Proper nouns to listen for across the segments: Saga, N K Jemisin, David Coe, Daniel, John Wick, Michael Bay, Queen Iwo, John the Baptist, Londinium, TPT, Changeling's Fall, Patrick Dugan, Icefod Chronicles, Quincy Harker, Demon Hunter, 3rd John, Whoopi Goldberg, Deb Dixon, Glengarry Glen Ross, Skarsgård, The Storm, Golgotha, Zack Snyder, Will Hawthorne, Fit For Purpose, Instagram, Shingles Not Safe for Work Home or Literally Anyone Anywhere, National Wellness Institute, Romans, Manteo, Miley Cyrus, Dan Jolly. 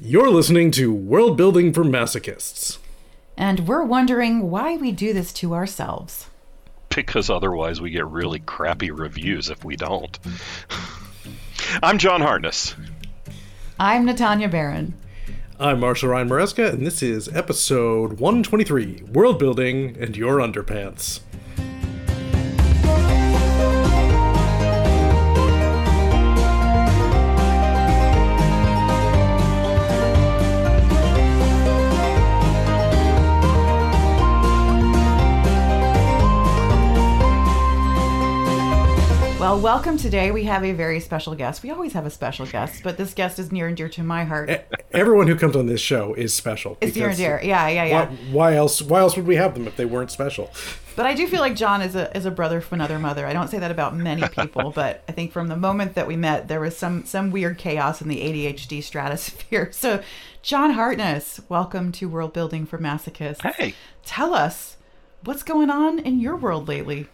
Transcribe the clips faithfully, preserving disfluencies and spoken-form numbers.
You're listening to World Building for Masochists. And we're wondering why we do this to ourselves. Because otherwise we get really crappy reviews if we don't. I'm John Hartness. I'm Natanya Barron. I'm Marshall Ryan Maresca, and this is episode one twenty-three, World Building and Your Underpants. Well, welcome today. We have a very special guest. We always have a special guest, but this guest is near and dear to my heart. Everyone who comes on this show is special. It's near and dear. Yeah, yeah, yeah. Why, why else? Why else would we have them if they weren't special? But I do feel like John is a is a brother from another mother. I don't say that about many people, but I think from the moment that we met, there was some some weird chaos in the A D H D stratosphere. So, John Hartness, welcome to World Building for Masochists. Hey, tell us what's going on in your world lately.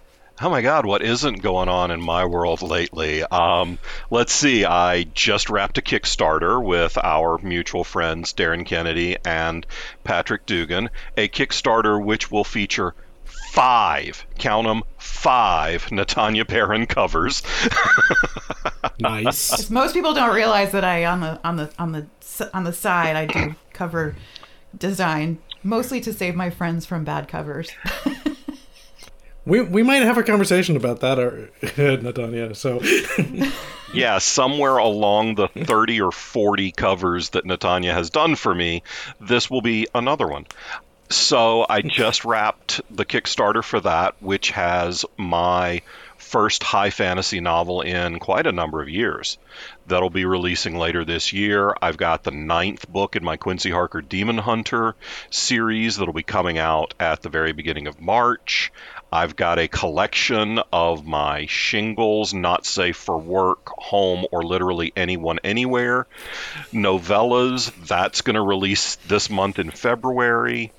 Oh my God, what isn't going on in my world lately? Um, let's see, I just wrapped a Kickstarter with our mutual friends Darren Kennedy and Patrick Dugan, a Kickstarter which will feature five, count them, five Natanya Barron covers. Nice. Most people don't realize that I, on the on the, on the the on the side, I do cover design, mostly to save my friends from bad covers. We we might have a conversation about that, or, Natanya, so... Yeah, somewhere along the thirty or forty covers that Natanya has done for me, this will be another one. So I just wrapped the Kickstarter for that, which has my first high fantasy novel in quite a number of years. That'll be releasing later this year. I've got the ninth book in my Quincy Harker Demon Hunter series that'll be coming out at the very beginning of March. I've got a collection of my Shingles Not Safe for Work, Home, or Literally Anyone Anywhere novellas. That's going to release this month in February.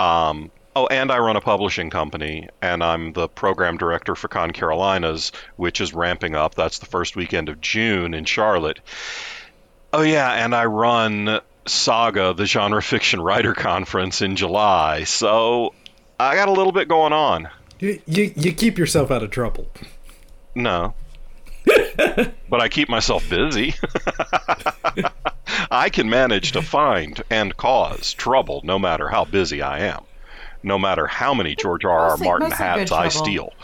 Um, oh, and I run a publishing company, and I'm the program director for Con Carolinas, which is ramping up. That's the first weekend of June in Charlotte. Oh, yeah, and I run Saga, the Genre Fiction Writer Conference in July. So I got a little bit going on. You, you you keep yourself out of trouble. No. But I keep myself busy. I can manage to find and cause trouble no matter how busy I am. No matter how many George R R. Martin hats I steal.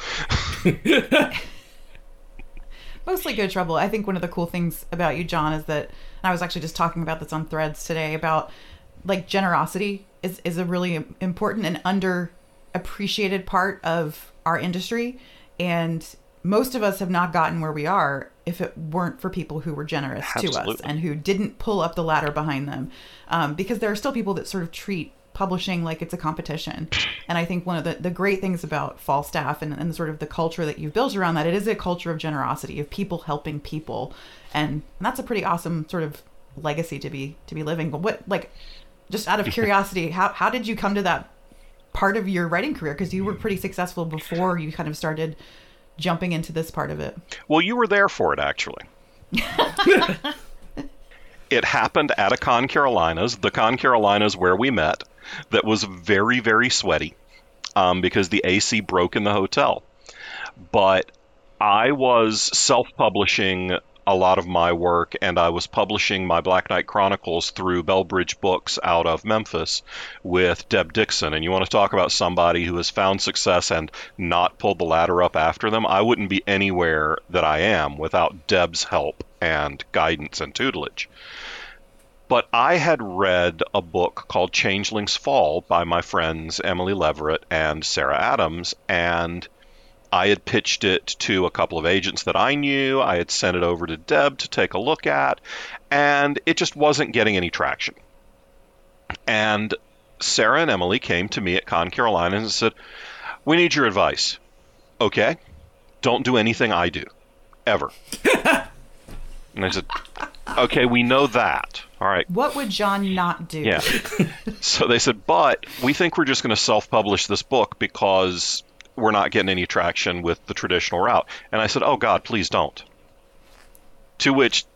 Mostly good trouble. I think one of the cool things about you, John, is that, and I was actually just talking about this on Threads today, about like generosity is, is a really important and under... appreciated part of our industry, and most of us have not gotten where we are if it weren't for people who were generous Absolutely. To us and who didn't pull up the ladder behind them, um, because there are still people that sort of treat publishing like it's a competition. And I think one of the, the great things about Falstaff and, and sort of the culture that you've built around that, it is a culture of generosity, of people helping people, and, and that's a pretty awesome sort of legacy to be to be living. But what, like, just out of curiosity, how how did you come to that part of your writing career, because you were pretty successful before you kind of started jumping into this part of it? Well, you were there for it, actually. It happened at a Con Carolinas, the Con Carolinas where we met, that was very, very sweaty um, because the A C broke in the hotel. But I was self-publishing a lot of my work, and I was publishing my Black Knight Chronicles through Bellbridge Books out of Memphis with Deb Dixon. And you want to talk about somebody who has found success and not pulled the ladder up after them? I wouldn't be anywhere that I am without Deb's help and guidance and tutelage. But I had read a book called Changeling's Fall by my friends Emily Leverett and Sarah Adams, and I had pitched it to a couple of agents that I knew. I had sent it over to Deb to take a look at, and it just wasn't getting any traction. And Sarah and Emily came to me at Con Carolinas and said, "We need your advice." Okay. Don't do anything I do. Ever. And I said, okay, we know that. All right. What would John not do? Yeah. So they said, but we think we're just going to self-publish this book because we're not getting any traction with the traditional route. And I said, oh, God, please don't. To which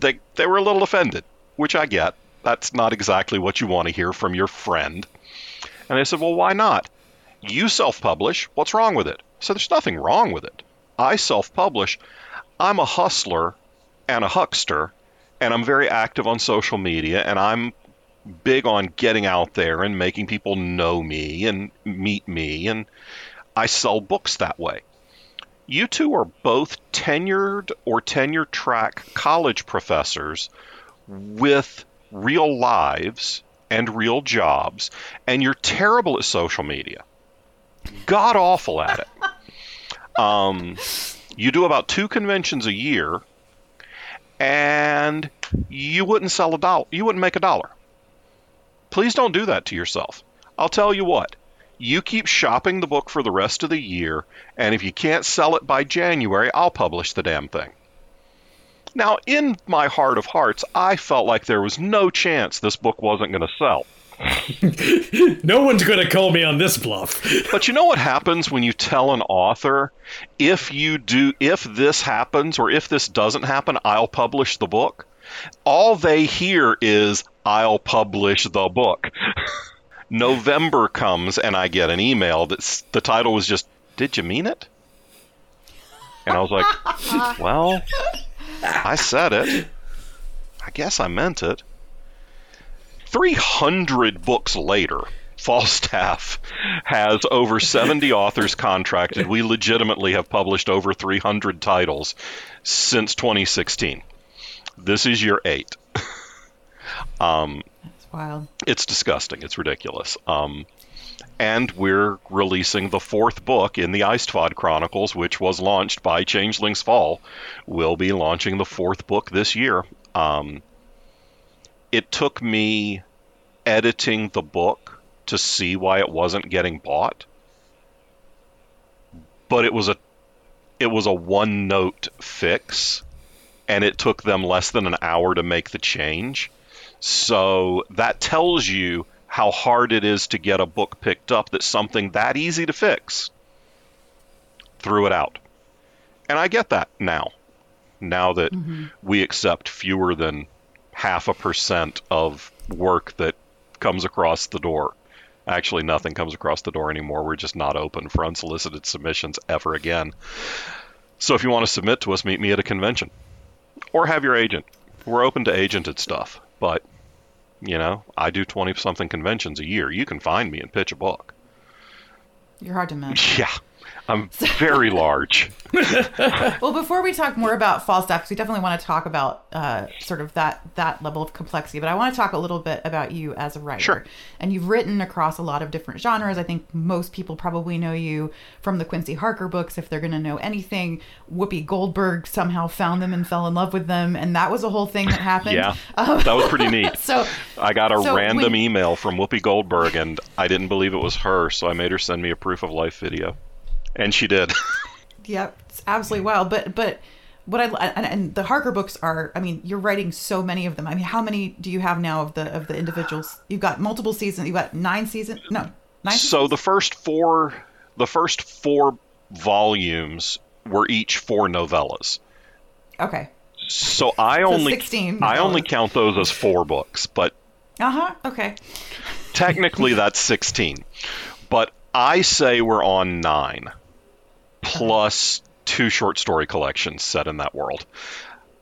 they they were a little offended, which I get. That's not exactly what you want to hear from your friend. And I said, well, why not? You self-publish. What's wrong with it? So there's nothing wrong with it. I self-publish. I'm a hustler and a huckster, and I'm very active on social media, and I'm big on getting out there and making people know me and meet me, and I sell books that way. You two are both tenured or tenure-track college professors with real lives and real jobs, and you're terrible at social media. God awful at it. Um, you do about two conventions a year, and you wouldn't sell a dollar. You wouldn't make a dollar. Please don't do that to yourself. I'll tell you what. You keep shopping the book for the rest of the year, and if you can't sell it by January, I'll publish the damn thing. Now, in my heart of hearts, I felt like there was no chance this book wasn't going to sell. No one's going to call me on this bluff. But you know what happens when you tell an author, if you do, if this happens or if this doesn't happen, I'll publish the book? All they hear is, I'll publish the book. November comes and I get an email that's the title was just, did you mean it? And I was like, well, I said it. I guess I meant it. three hundred books later, Falstaff has over seventy authors contracted. We legitimately have published over three hundred titles since twenty sixteen. This is year eight. um, That's wild. It's disgusting. It's ridiculous. Um, and we're releasing the fourth book in the Icefod Chronicles, which was launched by Changeling's Fall. We'll be launching the fourth book this year. Um, it took me editing the book to see why it wasn't getting bought. But it was a it was a one-note fix. And it took them less than an hour to make the change. So that tells you how hard it is to get a book picked up that's something that easy to fix. Threw it out. And I get that now. Now that mm-hmm. we accept fewer than half a percent of work that comes across the door. Actually, nothing comes across the door anymore. We're just not open for unsolicited submissions ever again. So if you want to submit to us, meet me at a convention. Or have your agent. We're open to agented stuff, but, you know, I do twenty-something conventions a year. You can find me and pitch a book. You're hard to miss. Yeah, I'm very large. Well, before we talk more about Falstaff, because we definitely want to talk about uh, sort of that, that level of complexity, but I want to talk a little bit about you as a writer. Sure. And you've written across a lot of different genres. I think most people probably know you from the Quincy Harker books, if they're going to know anything. Whoopi Goldberg somehow found them and fell in love with them, and that was a whole thing that happened. Yeah, um, that was pretty neat. So I got a so random we... email from Whoopi Goldberg, and I didn't believe it was her, so I made her send me a proof of life video. And she did. Yep, it's absolutely wild. But but what I and, and the Harker books are. I mean, you're writing so many of them. I mean, how many do you have now of the of the individuals? You've got multiple seasons. You've got nine seasons. No, nine. So seasons? the first four, the first four volumes were each four novellas. Okay. So I so only sixteen. I only count those as four books, but. Uh huh. Okay. Technically, that's sixteen, but I say we're on nine. Plus two short story collections set in that world,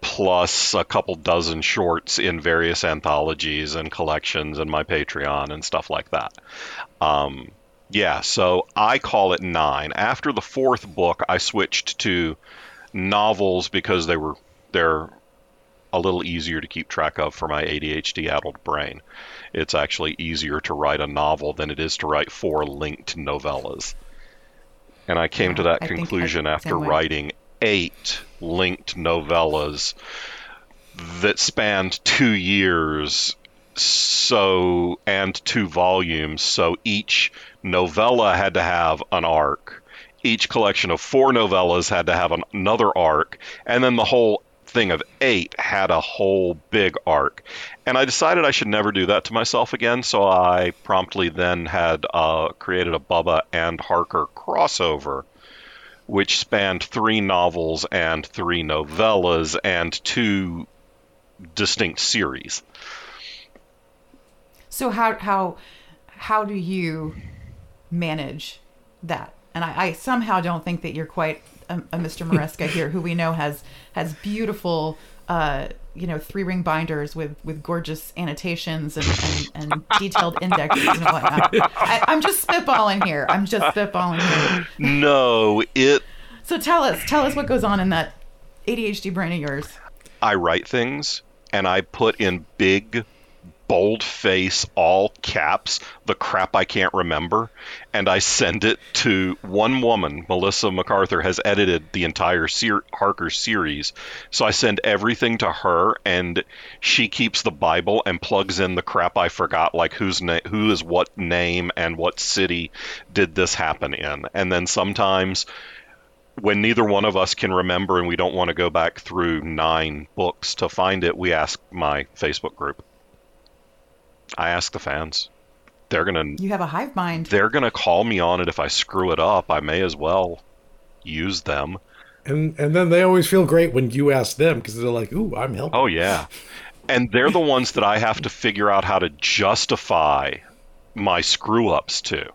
plus a couple dozen shorts in various anthologies and collections and my Patreon and stuff like that. Um, yeah, so I call it nine. After the fourth book, I switched to novels because they were they're a little easier to keep track of for my A D H D-addled brain. It's actually easier to write a novel than it is to write four linked novellas. And I came yeah, to that I conclusion I, after writing eight linked novellas that spanned two years so and two volumes. So each novella had to have an arc. Each collection of four novellas had to have an, another arc. And then the whole thing of eight had a whole big arc. And I decided I should never do that to myself again, so I promptly then had uh, created a Bubba and Harker crossover, which spanned three novels and three novellas and two distinct series. So how how how do you manage that? And I, I somehow don't think that you're quite a, a Mister Maresca here, who we know has has beautiful, uh, you know, three ring binders with, with gorgeous annotations and, and, and detailed indexes and whatnot. I, I'm just spitballing here. I'm just spitballing here. No, it. So tell us, tell us what goes on in that A D H D brain of yours. I write things and I put in big, bold face, all caps, the crap I can't remember, and I send it to one woman. Melissa MacArthur has edited the entire ser- Harker series, so I send everything to her, and she keeps the Bible and plugs in the crap I forgot, like whose na- who is what name and what city did this happen in. And then sometimes, when neither one of us can remember and we don't want to go back through nine books to find it, we ask my Facebook group. I ask the fans. They're gonna. You have a hive mind. They're gonna call me on it if I screw it up. I may as well use them. And and then they always feel great when you ask them, because they're like, "Ooh, I'm helping." Oh yeah, and they're the ones that I have to figure out how to justify my screw ups to.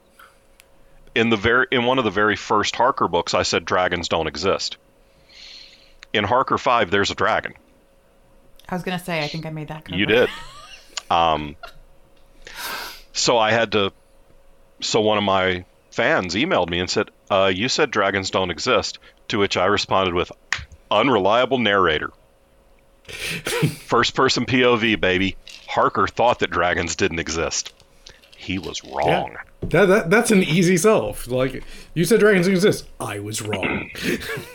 In the very in one of the very first Harker books, I said dragons don't exist. In Harker five, there's a dragon. I was gonna say, I think I made that cover. You did. Um. So I had to, so one of my fans emailed me and said, uh, you said dragons don't exist, to which I responded with, unreliable narrator. First person P O V, baby. Harker thought that dragons didn't exist. He was wrong. Yeah. That, that That's an easy self. Like, you said dragons exist. I was wrong.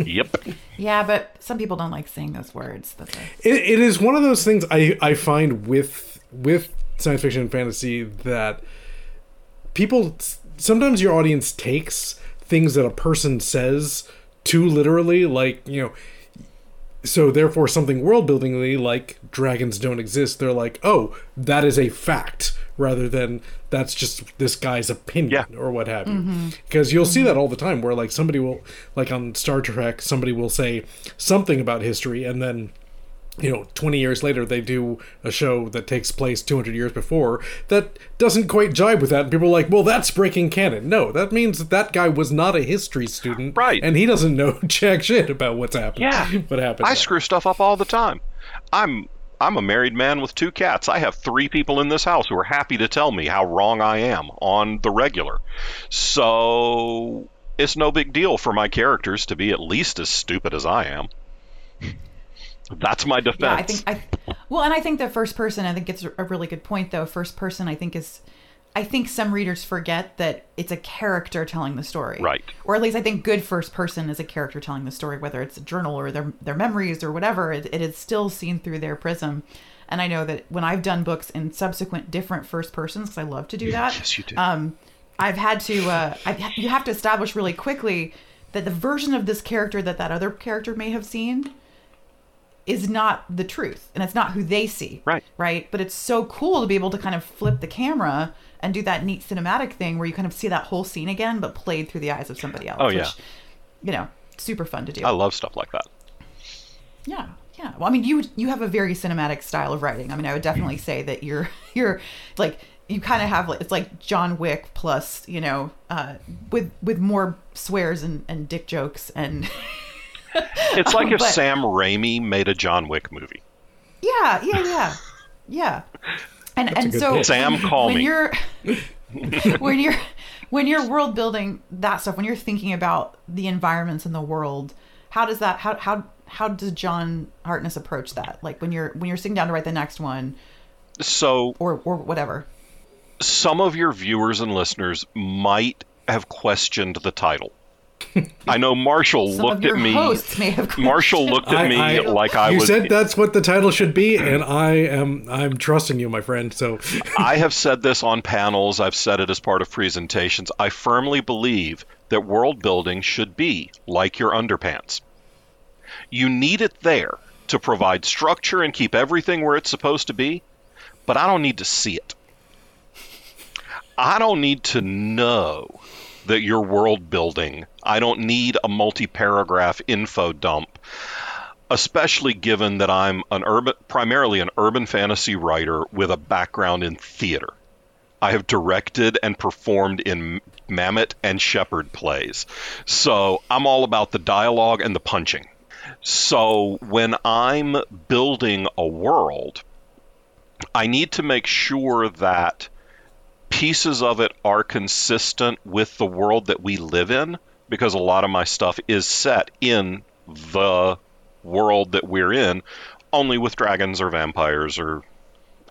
Yep. Yeah, but some people don't like saying those words. That's a... it, it is one of those things I, I find with with... science fiction and fantasy that people, sometimes your audience takes things that a person says too literally, like, you know, so therefore something world buildingly like dragons don't exist, they're like, oh, that is a fact, rather than that's just this guy's opinion, yeah, or what have you. Mm-hmm. Because you'll mm-hmm. see that all the time, where like somebody will, like on Star Trek, somebody will say something about history, and then, you know, twenty years later, they do a show that takes place two hundred years before that doesn't quite jibe with that. And people are like, well, that's breaking canon. No, that means that, that guy was not a history student. Right. And he doesn't know jack shit about what's happening. Yeah. What happened. I now. screw stuff up all the time. I'm I'm a married man with two cats. I have three people in this house who are happy to tell me how wrong I am on the regular. So it's no big deal for my characters to be at least as stupid as I am. That's my defense. Yeah, I think I, well, and I think the first person, I think it's a really good point, though. First person, I think is, I think some readers forget that it's a character telling the story. Right. Or at least I think good first person is a character telling the story, whether it's a journal or their their memories or whatever. It, it is still seen through their prism. And I know that when I've done books in subsequent different first persons, because I love to do yeah, that. Yes, you do. Um, I've had to, uh, I've, you have to establish really quickly that the version of this character that that other character may have seen is not the truth, and it's not who they see. Right. Right. But it's so cool to be able to kind of flip the camera and do that neat cinematic thing where you kind of see that whole scene again, but played through the eyes of somebody else. Oh, yeah. Which, you know, super fun to do. I love stuff like that. Yeah. Yeah. Well, I mean, you, you have a very cinematic style of writing. I mean, I would definitely say that you're, you're like, you kind of have, like, it's like John Wick plus, you know, uh, with, with more swears and, and dick jokes and, it's like um, if but, Sam Raimi made a John Wick movie. Yeah, yeah, yeah, yeah. And and so point. Sam, call when me. You're, when you're when you're world building that stuff, when you're thinking about the environments in the world, how does that how how how does John Hartness approach that? Like when you're when you're sitting down to write the next one, so or or whatever. Some of your viewers and listeners might have questioned the title. I know Marshall Some looked at me. Marshall looked at me I, I, like I you was. You said that's what the title should be, and I am I'm trusting you, my friend. So I have said this on panels. I've said it as part of presentations. I firmly believe that world building should be like your underpants. You need it there to provide structure and keep everything where it's supposed to be, but I don't need to see it. I don't need to know that you're world building. I don't need a multi-paragraph info dump, especially given that I'm an urban, primarily an urban fantasy writer with a background in theater. I have directed and performed in Mamet and Shepard plays. So I'm all about the dialogue and the punching. So when I'm building a world, I need to make sure that pieces of it are consistent with the world that we live in, because a lot of my stuff is set in the world that we're in, only with dragons or vampires or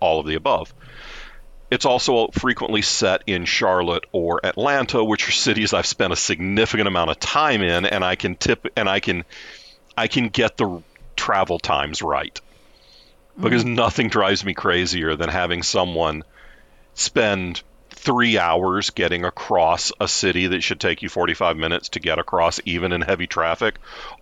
all of the above. It's also frequently set in Charlotte or Atlanta, which are cities I've spent a significant amount of time in, and I can tip and I can I can get the travel times right. Because mm. nothing drives me crazier than having someone spend three hours getting across a city that should take you forty-five minutes to get across, even in heavy traffic,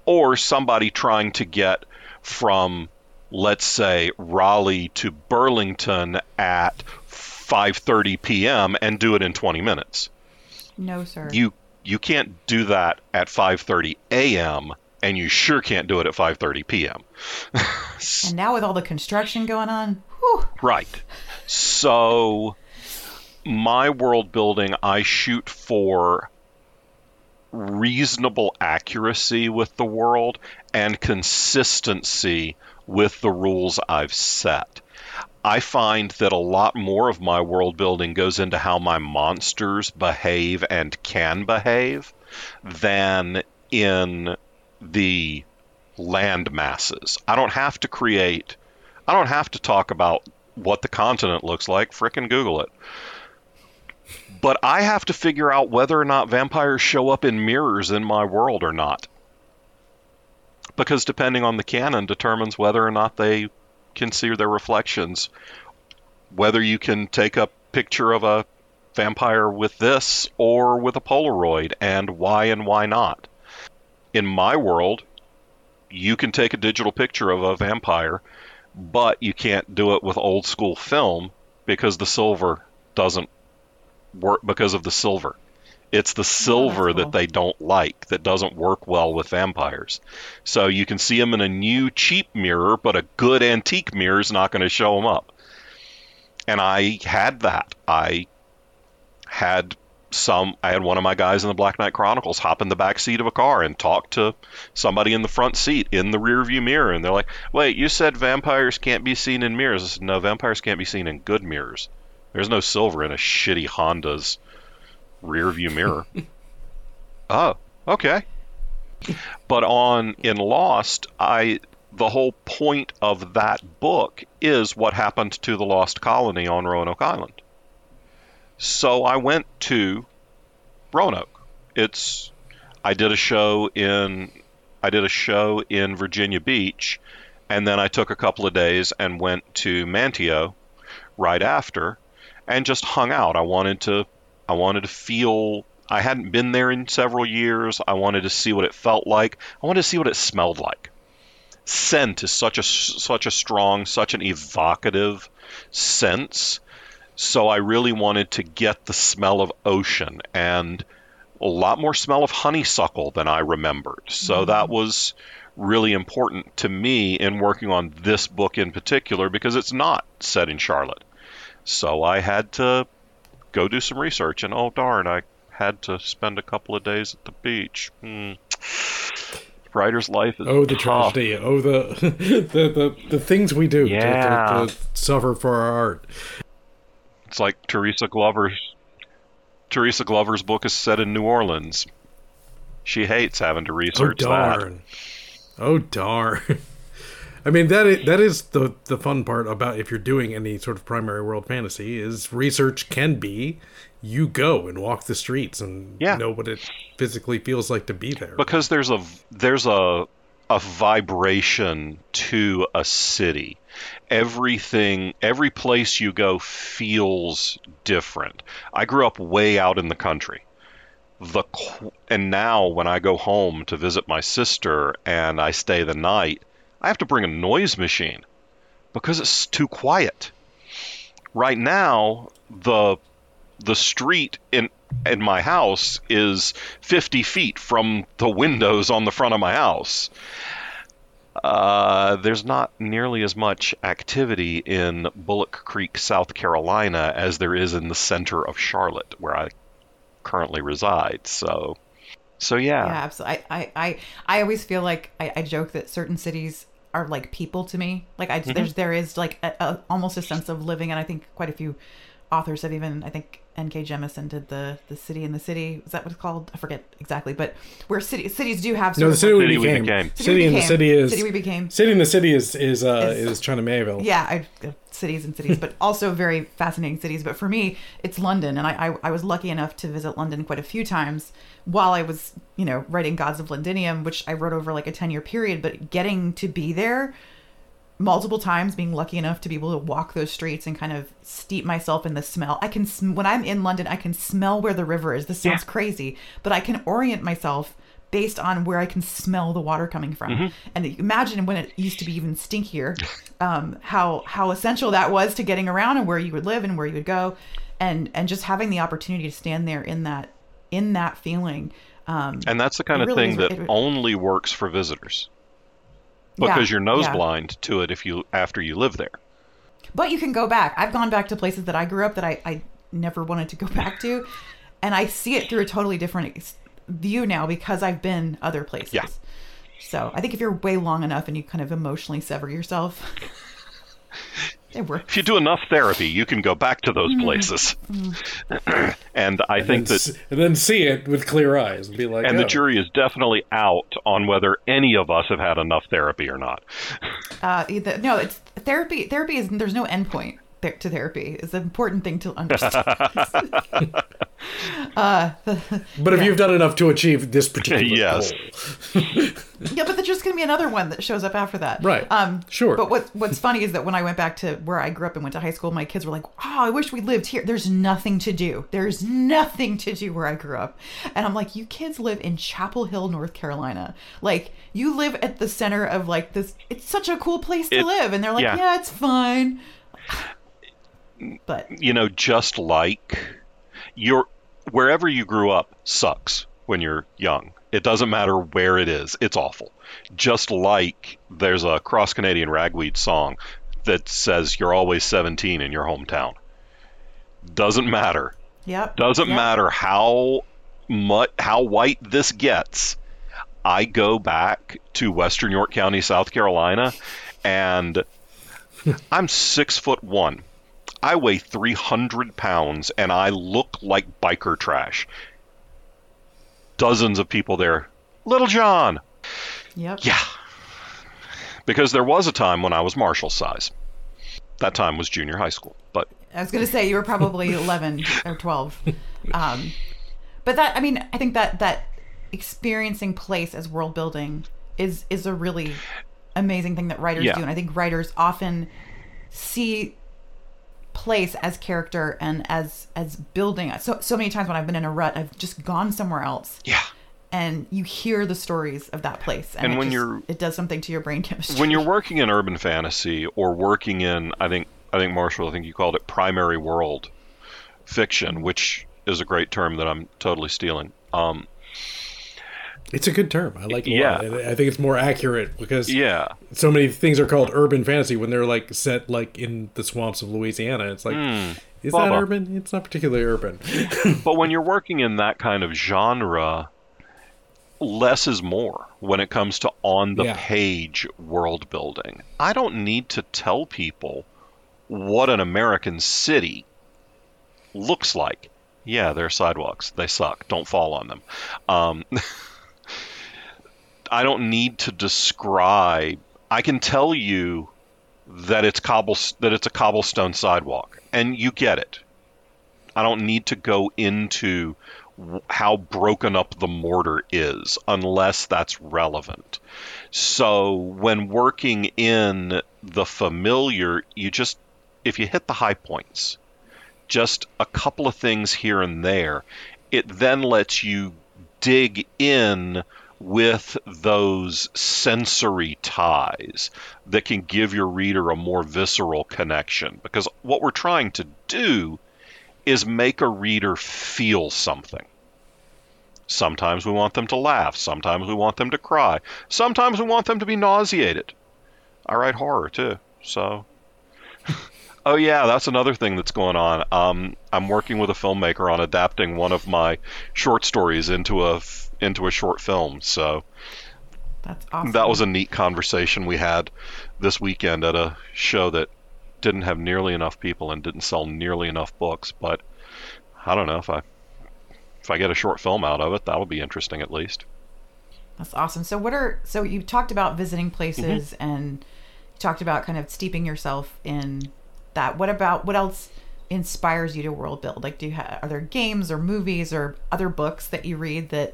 or somebody trying to get from, let's say, Raleigh to Burlington at five thirty p.m. and do it in twenty minutes. No, sir. You you can't do that at five thirty a.m. and you sure can't do it at five thirty p.m. And now with all the construction going on, whew. Right. So my world building, I shoot for reasonable accuracy with the world and consistency with the rules I've set. I find that a lot more of my world building goes into how my monsters behave and can behave than in the land masses. I don't have to create, I don't have to talk about what the continent looks like. Frickin' Google it. But I have to figure out whether or not vampires show up in mirrors in my world or not. Because depending on the canon determines whether or not they can see their reflections. Whether you can take a picture of a vampire with this or with a Polaroid, and why and why not. In my world, you can take a digital picture of a vampire, but you can't do it with old school film because the silver doesn't work because of the silver. It's the silver oh, that's cool. that they don't like, that doesn't work well with vampires. So you can see them in a new cheap mirror, but a good antique mirror is not going to show them up. And I had that. I had some. I had one of my guys in the Black Knight Chronicles hop in the back seat of a car and talk to somebody in the front seat in the rearview mirror, and they're like, "Wait, you said vampires can't be seen in mirrors." I said, "No, vampires can't be seen in good mirrors. There's no silver in a shitty Honda's rear view mirror." Oh, okay. But on in Lost, I the whole point of that book is what happened to the Lost Colony on Roanoke Island. So I went to Roanoke. It's I did a show in I did a show in Virginia Beach, and then I took a couple of days and went to Manteo right after and just hung out. I wanted to I wanted to feel, I hadn't been there in several years. I wanted to see what it felt like. I wanted to see what it smelled like. Scent is such a, such a strong, such an evocative sense. So I really wanted to get the smell of ocean and a lot more smell of honeysuckle than I remembered. So mm-hmm. that was really important to me in working on this book in particular because it's not set in Charlotte. So I had to go do some research, and oh darn, I had to spend a couple of days at the beach. Hmm. Writer's life is oh the tough. tragedy, oh the, the the the things we do yeah. to, to, to suffer for our art. It's like Teresa Glover's Teresa Glover's book is set in New Orleans. She hates having to research that. Oh darn! That. Oh darn! I mean, that is, that is the, the fun part about if you're doing any sort of primary world fantasy is research can be you go and walk the streets and yeah. know what it physically feels like to be there. Because there's a there's a a vibration to a city. Everything, every place you go feels different. I grew up way out in the country. The and now when I go home to visit my sister and I stay the night, I have to bring a noise machine because it's too quiet. Right now, the the street in in my house is fifty feet from the windows on the front of my house. Uh, there's not nearly as much activity in Bullock Creek, South Carolina, as there is in the center of Charlotte, where I currently reside. So, so yeah. Yeah, absolutely. I, I, I always feel like I, I joke that certain cities are like people to me. Like I, mm-hmm. there's, there is like a, a, almost a sense of living. And I think quite a few authors have even, I think N K Jemisin did the, the City in the City. Is that what it's called? I forget exactly, but where city, cities do have. No, the city, city we became. became. City, city we in became. the city is. City we became. City in the city is is uh, is, is China Mayville. Yeah, I, uh, cities and cities, but also very fascinating cities. But for me, it's London, and I, I I was lucky enough to visit London quite a few times while I was you know writing Gods of Londinium, which I wrote over like a ten year period. But getting to be there multiple times, being lucky enough to be able to walk those streets and kind of steep myself in the smell. I can, when I'm in London, I can smell where the river is. This sounds yeah. crazy, but I can orient myself based on where I can smell the water coming from. Mm-hmm. And imagine when it used to be even stinkier, um, how, how essential that was to getting around and where you would live and where you would go. And, and just having the opportunity to stand there in that, in that feeling. Um, and that's the kind of really thing that it, only works for visitors. Because yeah, you're nose yeah. blind to it if you after you live there. But you can go back. I've gone back to places that I grew up that I, I never wanted to go back to. And I see it through a totally different view now because I've been other places. Yeah. So I think if you're way long enough and you kind of emotionally sever yourself, it works. If you do enough therapy, you can go back to those places. and I and think that... And then see it with clear eyes and be like, And oh. the jury is definitely out on whether any of us have had enough therapy or not. Uh, either, no, it's therapy. Therapy is... There's no endpoint th- to therapy. It's an important thing to understand. uh, but if yeah. you've done enough to achieve this particular yes. goal... yeah, but there's just going to be another one that shows up after that. Right. Um, sure. But what, what's funny is that when I went back to where I grew up and went to high school, my kids were like, oh, I wish we lived here. There's nothing to do. There's nothing to do where I grew up. And I'm like, you kids live in Chapel Hill, North Carolina. Like, you live at the center of, like, this. It's such a cool place to it, live. And they're like, yeah, yeah it's fine. But, you know, just like your wherever you grew up sucks when you're young. It doesn't matter where it is. It's awful. Just like there's a Cross-Canadian Ragweed song that says you're always seventeen in your hometown. Doesn't matter. Yep. Doesn't yep. matter how much, how white this gets. I go back to Western York County, South Carolina, and I'm six foot one. I weigh three hundred pounds, and I look like biker trash. Dozens of people there. Little John. Yep. Yeah. Because there was a time when I was Marshall size. That time was junior high school. But I was going to say you were probably eleven or twelve. Um, but that, I mean, I think that that experiencing place as world building is is a really amazing thing that writers yeah. do. And I think writers often see place as character and as as building. So so many times when I've been in a rut, I've just gone somewhere else. Yeah. And you hear the stories of that place, and, and it when just, you're it does something to your brain chemistry. When you're working in urban fantasy or working in, I think I think Marshall, I think you called it primary world fiction, which is a great term that I'm totally stealing. Um, It's a good term. I like it a yeah. lot. I think it's more accurate because yeah. so many things are called urban fantasy when they're like set like in the swamps of Louisiana. It's like, mm, is Bubba. that urban? It's not particularly urban. But when you're working in that kind of genre, less is more when it comes to on-the-page yeah. world building. I don't need to tell people what an American city looks like. Yeah, there are sidewalks. They suck. Don't fall on them. Um I don't need to describe. I can tell you that it's cobble that it's a cobblestone sidewalk, and you get it. I don't need to go into how broken up the mortar is, unless that's relevant. So when working in the familiar, you just if you hit the high points, just a couple of things here and there, it then lets you dig in with those sensory ties that can give your reader a more visceral connection. Because what we're trying to do is make a reader feel something. Sometimes we want them to laugh. Sometimes we want them to cry. Sometimes we want them to be nauseated. I write horror, too, so... Oh, yeah, that's another thing that's going on. Um, I'm working with a filmmaker on adapting one of my short stories into a, into a short film, so... That's awesome. That was a neat conversation we had this weekend at a show that didn't have nearly enough people and didn't sell nearly enough books, but I don't know if I if I get a short film out of it, that'll be interesting at least. That's awesome. So what are so you talked about visiting places mm-hmm. and you talked about kind of steeping yourself in that. What about what else inspires you to world build? Like, do you have are there games or movies or other books that you read that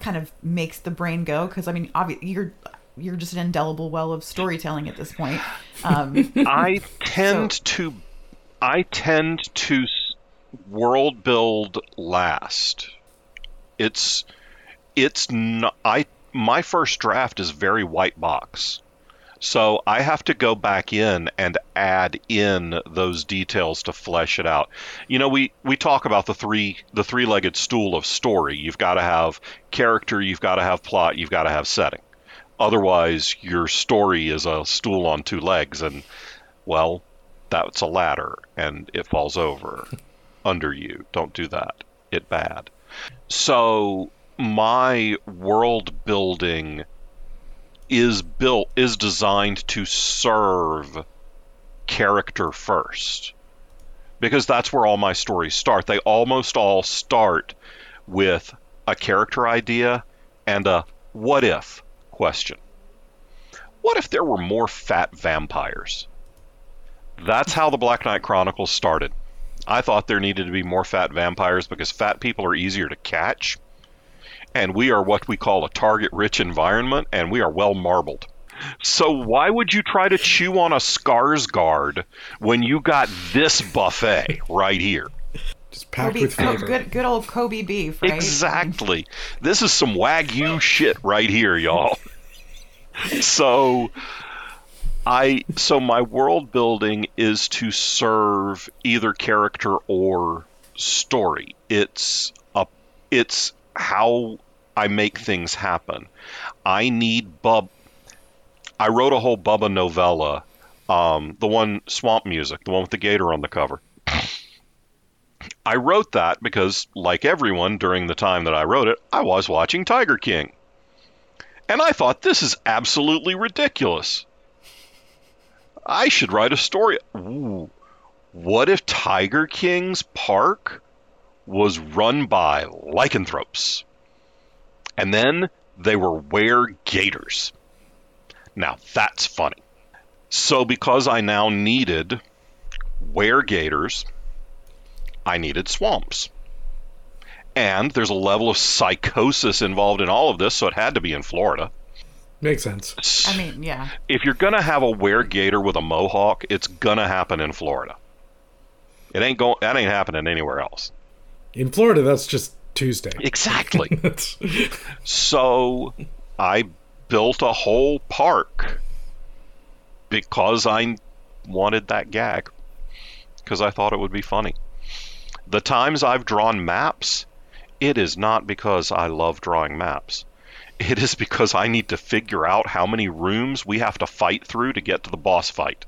kind of makes the brain go? Because I mean, obviously you're you're just an indelible well of storytelling at this point. Um, I tend so. to I tend to world build last. It's it's not I my first draft is very white box. So I have to go back in and add in those details to flesh it out. You know, we, we talk about the three the three-legged stool of story. You've got to have character, you've got to have plot, you've got to have setting. Otherwise, your story is a stool on two legs, and, well, that's a ladder, and it falls over under you. Don't do that. It bad. So my world-building... is built is designed to serve character first, because that's where all my stories start. They almost all start with a character idea and a what if question. What if there were more fat vampires? That's how the Black Knight Chronicles started. I thought there needed to be more fat vampires because fat people are easier to catch. And we are what we call a target-rich environment, and we are well marbled. So why would you try to chew on a Skarsgård when you got this buffet right here? Just packed Kobe, with flavor. Good, good old Kobe beef, right? Exactly. This is some Wagyu shit right here, y'all. So, I so my world building is to serve either character or story. It's a it's. How I make things happen. I need Bub. I wrote a whole Bubba novella, um, the one Swamp Music, the one with the gator on the cover. I wrote that because, like everyone, during the time that I wrote it, I was watching Tiger King. And I thought, this is absolutely ridiculous. I should write a story. Ooh, what if Tiger King's park was run by lycanthropes, and then they were were-gators? Now that's funny. So because I now needed were-gators, I needed swamps. And there's a level of psychosis involved in all of this, so it had to be in Florida. Makes sense. I mean, yeah. If you're going to have a were-gator with a mohawk, it's going to happen in Florida. It ain't go- That ain't happening anywhere else. In Florida, that's just Tuesday. Exactly. So I built a whole park because I wanted that gag, because I thought it would be funny. The times I've drawn maps, it is not because I love drawing maps. It is because I need to figure out how many rooms we have to fight through to get to the boss fight.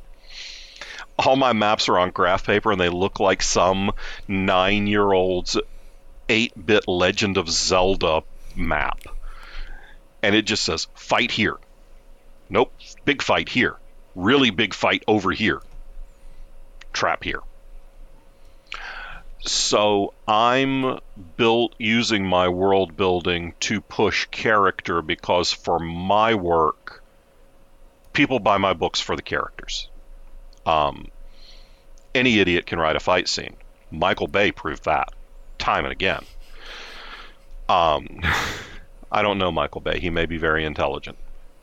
All my maps are on graph paper, and they look like some nine-year-old's eight-bit Legend of Zelda map. And it just says, fight here. Nope, big fight here. Really big fight over here. Trap here. So I'm built using my world building to push character, because for my work, people buy my books for the characters. Um, any idiot can write a fight scene. Michael Bay proved that time and again. Um, I don't know Michael Bay. He may be very intelligent.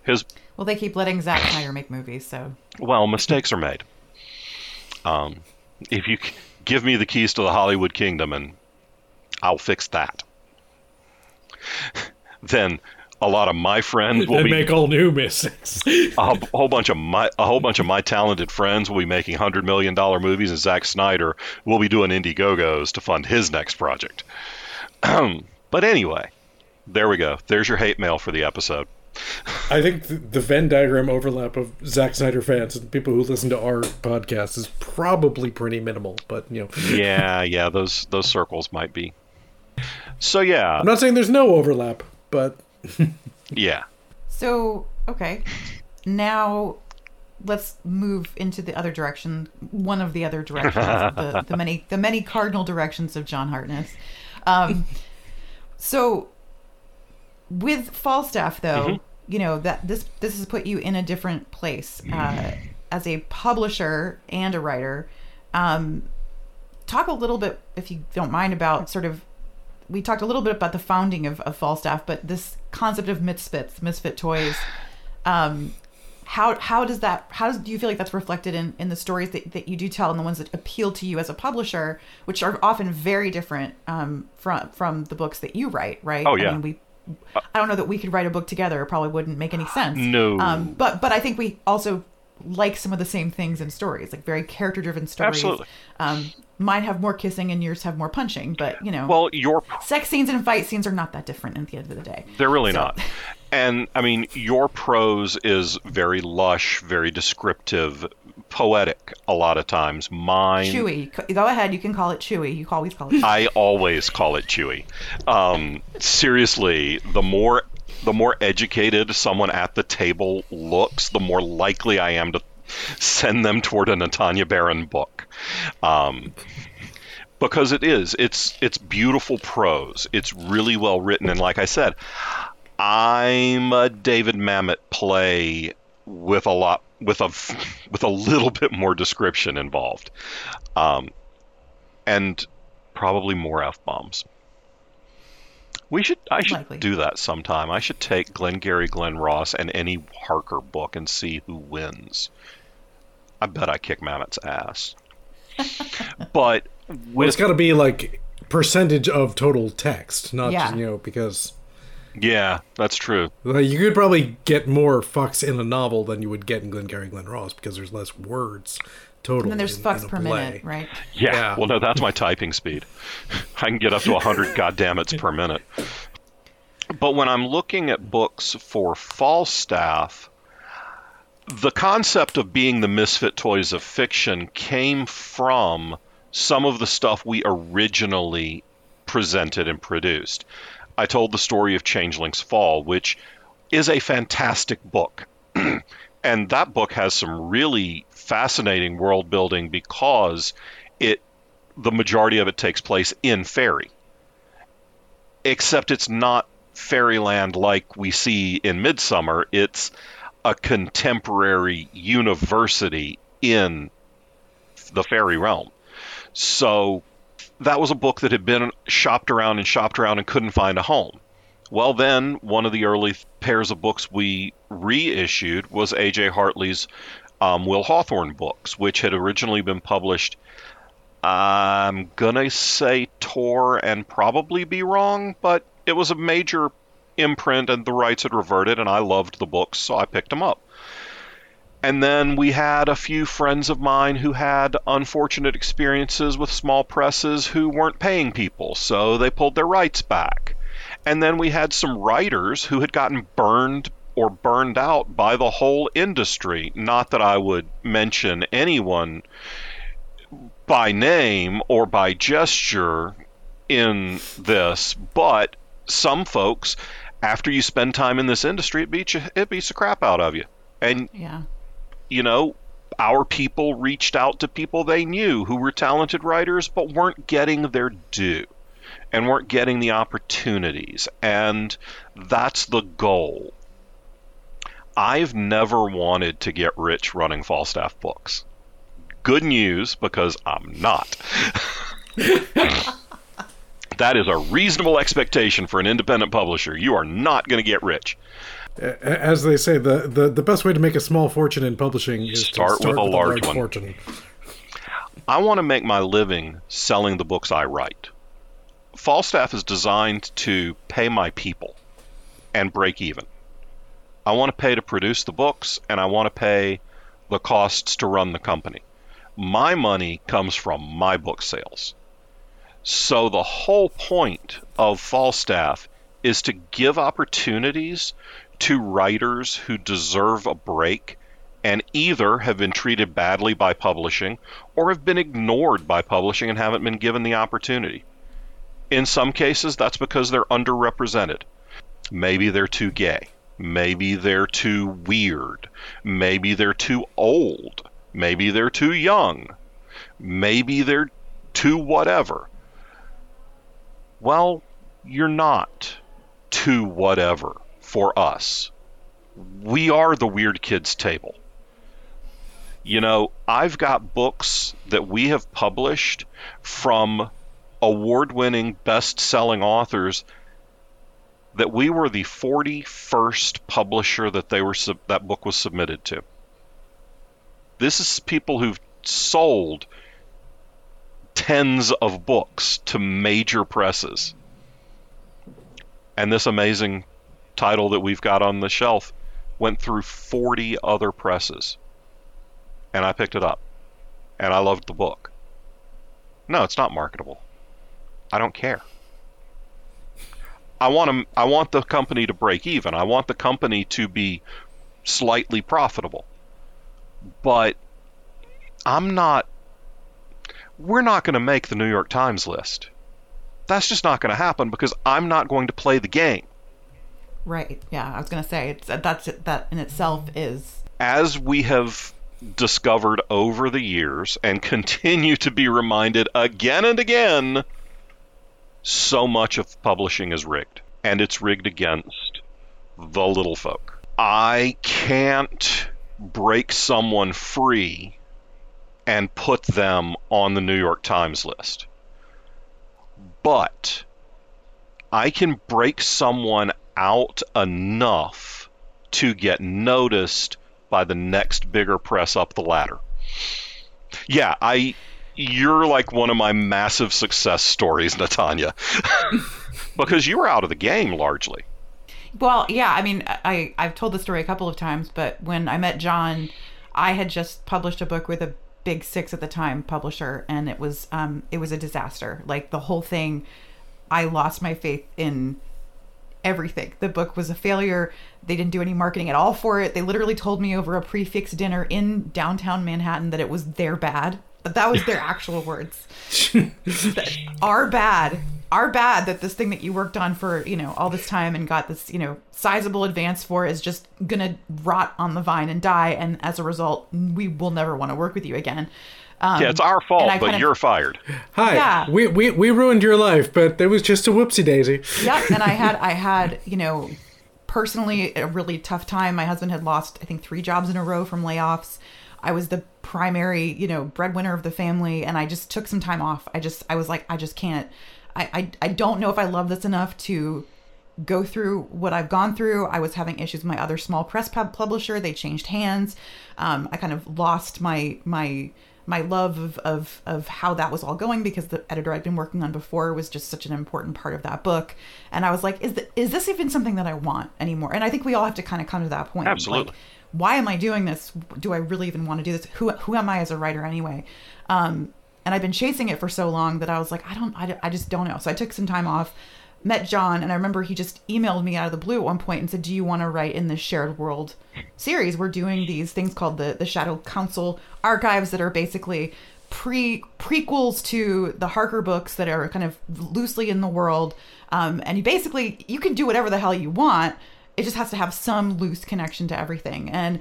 His Well, they keep letting Zack Snyder make movies, so... Well, mistakes are made. Um, if you give me the keys to the Hollywood kingdom and I'll fix that, then... a lot of my friends will be make all new mistakes. a whole bunch of my a whole bunch of my talented friends will be making one hundred million dollars movies, and Zack Snyder will be doing Indiegogos to fund his next project. But anyway, There we go. There's your hate mail for the episode. I think the, the Venn diagram overlap of Zack Snyder fans and people who listen to our podcast is probably pretty minimal, but you know. yeah, yeah, those those circles might be. So yeah, I'm not saying there's no overlap, but yeah. So okay, now let's move into the other direction. One of the other directions, the, the many the many cardinal directions of John Hartness. Um, so. With Falstaff, though, mm-hmm. you know, that this this has put you in a different place uh, as a publisher and a writer. Um, talk a little bit, if you don't mind, about sort of, we talked a little bit about the founding of, of Falstaff, but this concept of misfits, misfit toys, um, how how does that, how does, do you feel like that's reflected in, in the stories that, that you do tell and the ones that appeal to you as a publisher, which are often very different um, from from the books that you write, right? Oh, yeah. I mean, we I don't know that we could write a book together. It probably wouldn't make any sense. No. Um, but but I think we also like some of the same things in stories, like very character-driven stories. Absolutely. Um, mine have more kissing and yours have more punching, but, you know. Well, your... Sex scenes and fight scenes are not that different at the end of the day. They're really so. not. And, I mean, your prose is very lush, very descriptive, poetic a lot of times. Mine... Chewy. Go ahead. You can call it chewy. You always call it chewy. I always call it chewy. Um, seriously, the more the more educated someone at the table looks, the more likely I am to send them toward a Natanya Barron book. Um, because it is. It's, it's beautiful prose. It's really well written. And like I said... I'm a David Mamet play with a lot, with a, with a little bit more description involved, um, and probably more F-bombs. We should, I should Likely. do that sometime. I should take Glengarry Glen Ross and any Harker book and see who wins. I bet I kick Mamet's ass. But with, well, it's got to be like percentage of total text, not yeah. just, you know, because. Yeah, that's true. You could probably get more fucks in a novel than you would get in Glengarry Glen Ross because there's less words total. And then there's in, fucks in per play. minute, right? Yeah. yeah. Well, no, that's my typing speed. I can get up to one hundred goddammits per minute. But when I'm looking at books for Falstaff, the concept of being the misfit toys of fiction came from some of the stuff we originally presented and produced. I told the story of Changeling's Fall, which is a fantastic book. And that book has some really fascinating world building because it the majority of it takes place in fairy. Except it's not fairyland like we see in Midsummer. It's a contemporary university in the fairy realm. So... that was a book that had been shopped around and shopped around and couldn't find a home. Well, then, one of the early pairs of books we reissued was A J Hartley's um, Will Hawthorne books, which had originally been published, I'm going to say Tor and probably be wrong, but it was a major imprint and the rights had reverted, and I loved the books, so I picked them up. And then we had a few friends of mine who had unfortunate experiences with small presses who weren't paying people, so they pulled their rights back. And then we had some writers who had gotten burned or burned out by the whole industry. Not that I would mention anyone by name or by gesture in this, but some folks, after you spend time in this industry, it beats you, it beats the crap out of you. And yeah. You know, our people reached out to people they knew who were talented writers but weren't getting their due and weren't getting the opportunities. And that's the goal. I've never wanted to get rich running Falstaff books. Good news, because I'm not. That is a reasonable expectation for an independent publisher. You are not going to get rich. As they say, the, the, the best way to make a small fortune in publishing is start to start with a, with a large, large one. fortune. I want to make my living selling the books I write. Falstaff is designed to pay my people and break even. I want to pay to produce the books, and I want to pay the costs to run the company. My money comes from my book sales. So the whole point of Falstaff is to give opportunities to writers who deserve a break and either have been treated badly by publishing or have been ignored by publishing and haven't been given the opportunity. In some cases, that's because they're underrepresented. Maybe they're too gay. Maybe they're too weird. Maybe they're too old. Maybe they're too young. Maybe they're too whatever. Well, you're not too whatever for us. We are the weird kids table. You know, I've got books that we have published from award-winning, best-selling authors that we were the forty-first publisher that they were sub- that book was submitted to. This is people who've sold tens of books to major presses. And this amazing title that we've got on the shelf went through forty other presses. And I picked it up. And I loved the book. No, it's not marketable. I don't care. I want them, I want the company to break even. I want the company to be slightly profitable. But I'm not... We're not going to make the New York Times list. That's just not going to happen because I'm not going to play the game. Right. Yeah, I was going to say, it's, that's, that in itself is... As we have discovered over the years and continue to be reminded again and again, so much of publishing is rigged, and it's rigged against the little folk. I can't break someone free and put them on the New York Times list. But I can break someone out enough to get noticed by the next bigger press up the ladder. Yeah, I... You're like one of my massive success stories, Natanya, because you were out of the game largely. Well, yeah, I mean, I, I've told the story a couple of times, but when I met John, I had just published a book with a big six at the time publisher, and it was um, it was a disaster. Like the whole thing, I lost my faith in everything. The book was a failure. They didn't do any marketing at all for it. They literally told me over a prefix dinner in downtown Manhattan that it was their bad. That was their actual words. Our bad. Our bad that this thing that you worked on for, you know, all this time and got this, you know, sizable advance for is just going to rot on the vine and die. And as a result, we will never want to work with you again. Um, yeah, it's our fault, but kinda, you're fired. Hi, yeah. we, we we ruined your life, but it was just a whoopsie daisy. Yep, and I had, I had, you know, personally a really tough time. My husband had lost, I think, three jobs in a row from layoffs. I was the primary, you know, breadwinner of the family. And I just took some time off. I just, I was like, I just can't, I, I, I don't know if I love this enough to go through what I've gone through. I was having issues with my other small press pub publisher. They changed hands. Um, I kind of lost my, my, my love of, of, of how that was all going because the editor I'd been working on before was just such an important part of that book. And I was like, is the, is this even something that I want anymore? And I think we all have to kind of come to that point. Absolutely. Like, why am I doing this? Do I really even want to do this? Who who am I as a writer anyway? Um, and I've been chasing it for so long that I was like, I don't, I, I just don't know. So I took some time off, met John, and I remember he just emailed me out of the blue at one point and said, do you want to write in this shared world series? We're doing these things called the, the Shadow Council archives that are basically pre prequels to the Harker books that are kind of loosely in the world. Um, and you basically, you can do whatever the hell you want. It just has to have some loose connection to everything. And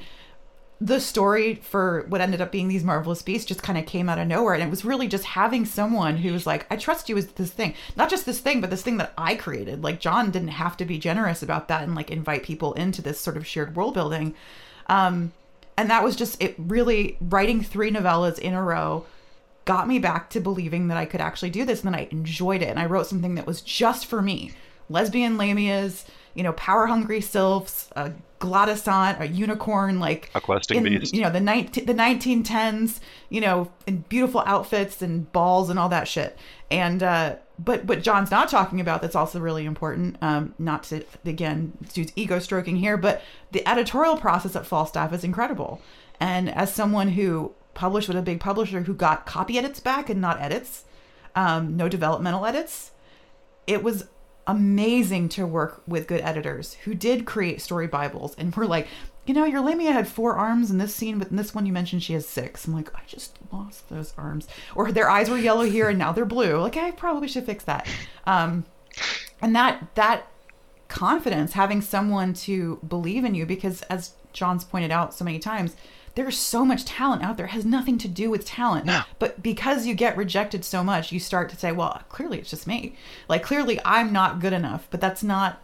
the story for what ended up being These Marvelous Beasts just kind of came out of nowhere. And it was really just having someone who was like, I trust you with this thing. Not just this thing, but this thing that I created. Like, John didn't have to be generous about that and, like, invite people into this sort of shared world building. Um, and that was just it really writing three novellas in a row got me back to believing that I could actually do this. And then I enjoyed it. And I wrote something that was just for me. Lesbian lamias, you know, power-hungry sylphs, a glottisant, a unicorn, like a questing in, beast. You know, the nineteen the nineteen tens. You know, in beautiful outfits and balls and all that shit. And uh, but what John's not talking about that's also really important. Um, not to again, this dude's ego stroking here, but the editorial process at Falstaff is incredible. And as someone who published with a big publisher who got copy edits back and not edits, um, no developmental edits, it was amazing to work with good editors who did create story Bibles and were like, you know, your Lamia had four arms in this scene, but in this one you mentioned she has six. I'm like, I just lost those arms. Or their eyes were yellow here and now they're blue. Like, I probably should fix that. Um, and that that confidence, having someone to believe in you, because as John's pointed out so many times, there's so much talent out there. It has nothing to do with talent. No. But because you get rejected so much, you start to say, well, clearly it's just me. Like, clearly I'm not good enough. But that's not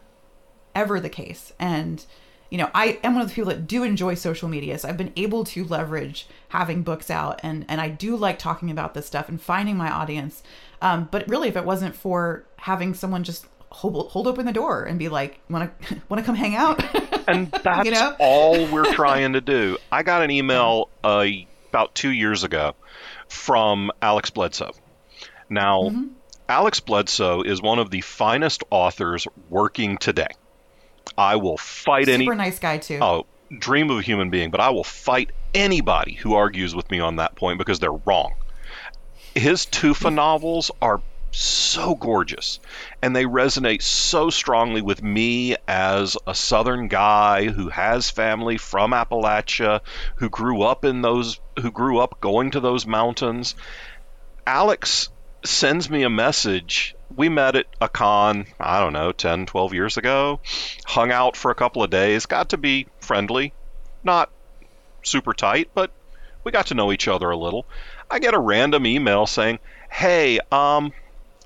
ever the case. And, you know, I am one of the people that do enjoy social media. So I've been able to leverage having books out. And, and I do like talking about this stuff and finding my audience. Um, but really, if it wasn't for having someone just hold, hold open the door and be like, want to want to come hang out? And that's you know? all we're trying to do. I got an email uh, about two years ago from Alex Bledsoe. Now, mm-hmm. Alex Bledsoe is one of the finest authors working today. I will fight Super any... Super nice guy, too. Oh, dream of a human being. But I will fight anybody who argues with me on that point because they're wrong. His Tufa novels are so gorgeous, and they resonate so strongly with me as a Southern guy who has family from Appalachia, who grew up in those, who grew up going to those mountains. Alex sends me a message. We met at a con, I don't know, ten, twelve years ago, hung out for a couple of days, got to be friendly, not super tight, but we got to know each other a little. I get a random email saying, hey, um,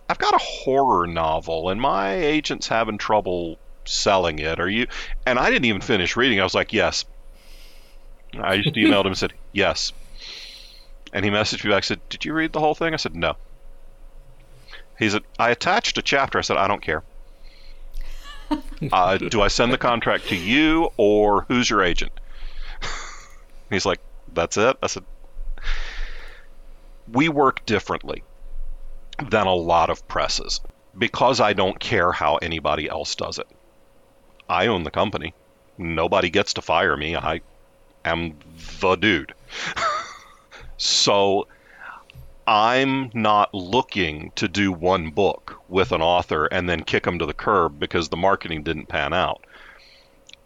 I've got a horror novel, and my agent's having trouble selling it. Are you? And I didn't even finish reading. I was like, yes. I just emailed him and said, yes. And he messaged me back and said, did you read the whole thing? I said, no. He said, I attached a chapter. I said, I don't care. uh, do I send the contract to you, or who's your agent? He's like, that's it? I said, we work differently than a lot of presses because I don't care how anybody else does it. I own the company. Nobody gets to fire me. I am the dude. So I'm not looking to do one book with an author and then kick them to the curb because the marketing didn't pan out.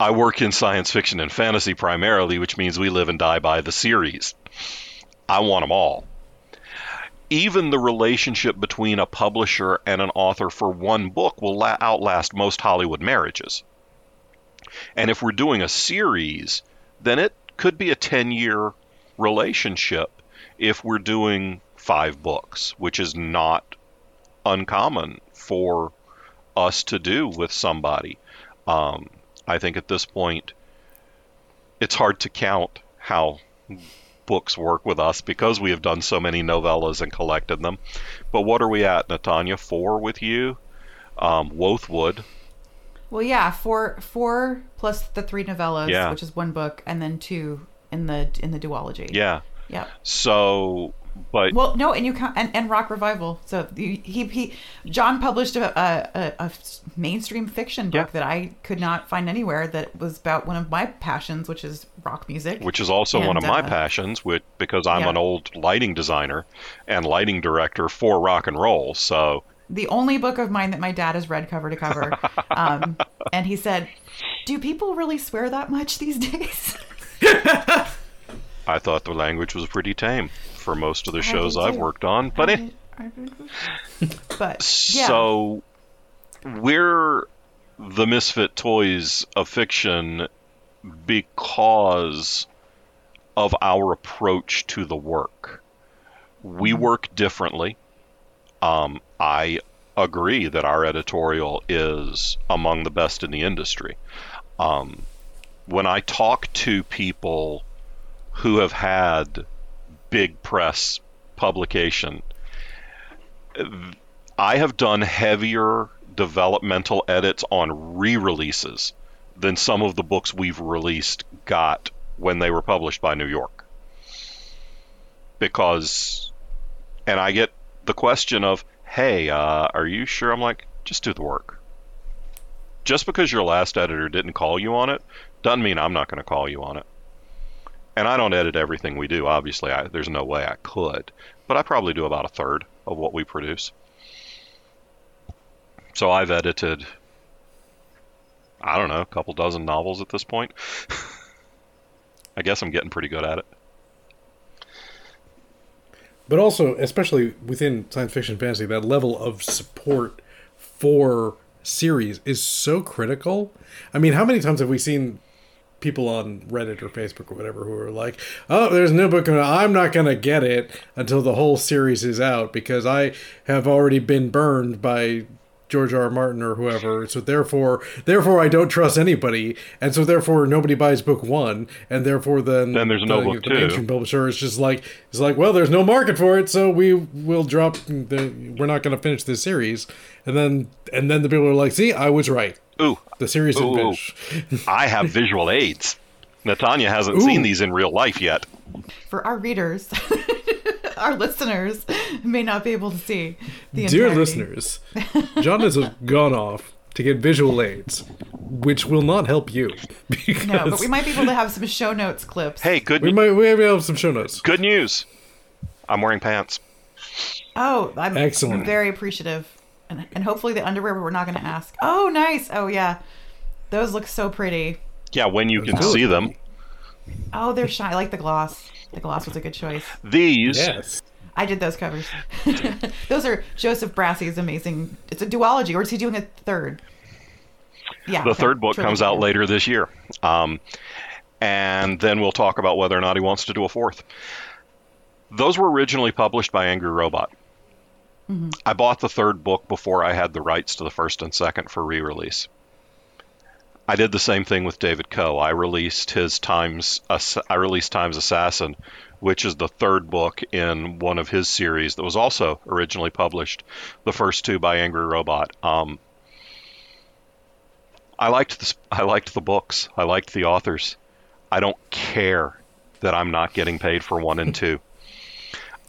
I work in science fiction and fantasy primarily, which means we live and die by the series. I want them all. Even the relationship between a publisher and an author for one book will la- outlast most Hollywood marriages. And if we're doing a series, then it could be a ten-year relationship if we're doing five books, which is not uncommon for us to do with somebody. Um, I think at this point, it's hard to count how books work with us because we have done so many novellas and collected them. But what are we at, Natanya? Four with you? Um, Wothwood. Well, yeah, four four plus the three novellas, yeah. Which is one book, and then two in the in the duology. Yeah. Yeah. So, but well, no, and you and, and Rock Revival. So he he John published a a, a mainstream fiction book yeah. that I could not find anywhere that was about one of my passions, which is rock music, which is also and, one of my uh, passions, which because I'm yeah. an old lighting designer and lighting director for rock and roll. So the only book of mine that my dad has read cover to cover, um, and he said, "Do people really swear that much these days?" I thought the language was pretty tame for most of the shows I've worked on, but it, but yeah. So we're the misfit toys of fiction because of our approach to the work. We work differently. Um, I agree that our editorial is among the best in the industry. Um, when I talk to people who have had big press publication, I have done heavier developmental edits on re-releases than some of the books we've released got when they were published by New York. Because, and I get the question of, hey, uh, are you sure? I'm like, just do the work. Just because your last editor didn't call you on it, doesn't mean I'm not going to call you on it. And I don't edit everything we do, obviously. I, there's no way I could. But I probably do about a third of what we produce. So I've edited, I don't know, a couple dozen novels at this point. I guess I'm getting pretty good at it. But also, especially within science fiction and fantasy, that level of support for series is so critical. I mean, how many times have we seen people on Reddit or Facebook or whatever who are like, oh, there's a new book coming out. I'm not going to get it until the whole series is out because I have already been burned by George R. R. Martin or whoever. So therefore, therefore I don't trust anybody. And so therefore nobody buys book one. And therefore then, then there's no the, book the two. Mainstream publisher is just like, it's like, well, there's no market for it. So we will drop the, we're not going to finish this series. And then, and then the people are like, see, I was right. Ooh, the series ooh, ooh. I have visual aids. Natanya hasn't ooh. seen these in real life yet. For our readers, our listeners may not be able to see the entirety. Dear listeners, John has gone off to get visual aids, which will not help you. Because... No, but we might be able to have some show notes clips. Hey, good news. We might, we might have some show notes. Good news. I'm wearing pants. Oh, I'm, Excellent. I'm very appreciative. And, and hopefully the underwear, but we're not going to ask. Oh, nice. Oh, yeah. Those look so pretty. Yeah, when you can oh. see them. Oh, they're shiny. I like the gloss. The gloss was a good choice. These. Yes. I did those covers. Those are Joseph Brassey's amazing. It's a duology, or is he doing a third? Yeah. The okay. third book trilogy comes out later this year. Um, and then we'll talk about whether or not he wants to do a fourth. Those were originally published by Angry Robot. Mm-hmm. I bought the third book before I had the rights to the first and second for re-release. I did the same thing with David Coe. I released his Times, I released Time's Assassin, which is the third book in one of his series that was also originally published, the first two by Angry Robot. Um, I liked the, I liked the books. I liked the authors. I don't care that I'm not getting paid for one and two.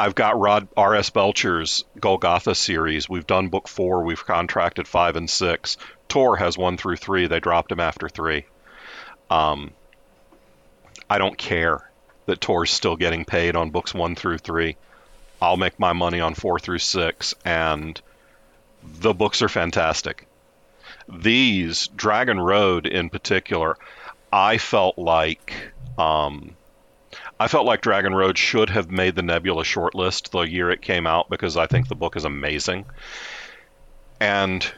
I've got Rod R S Belcher's Golgotha series. We've done book four. We've contracted five and six. Tor has one through three. They dropped him after three. Um, I don't care that Tor's still getting paid on books one through three. I'll make my money on four through six, and the books are fantastic. These, Dragon Road in particular, I felt like... Um, I felt like Dragon Road should have made the Nebula shortlist the year it came out because I think the book is amazing. And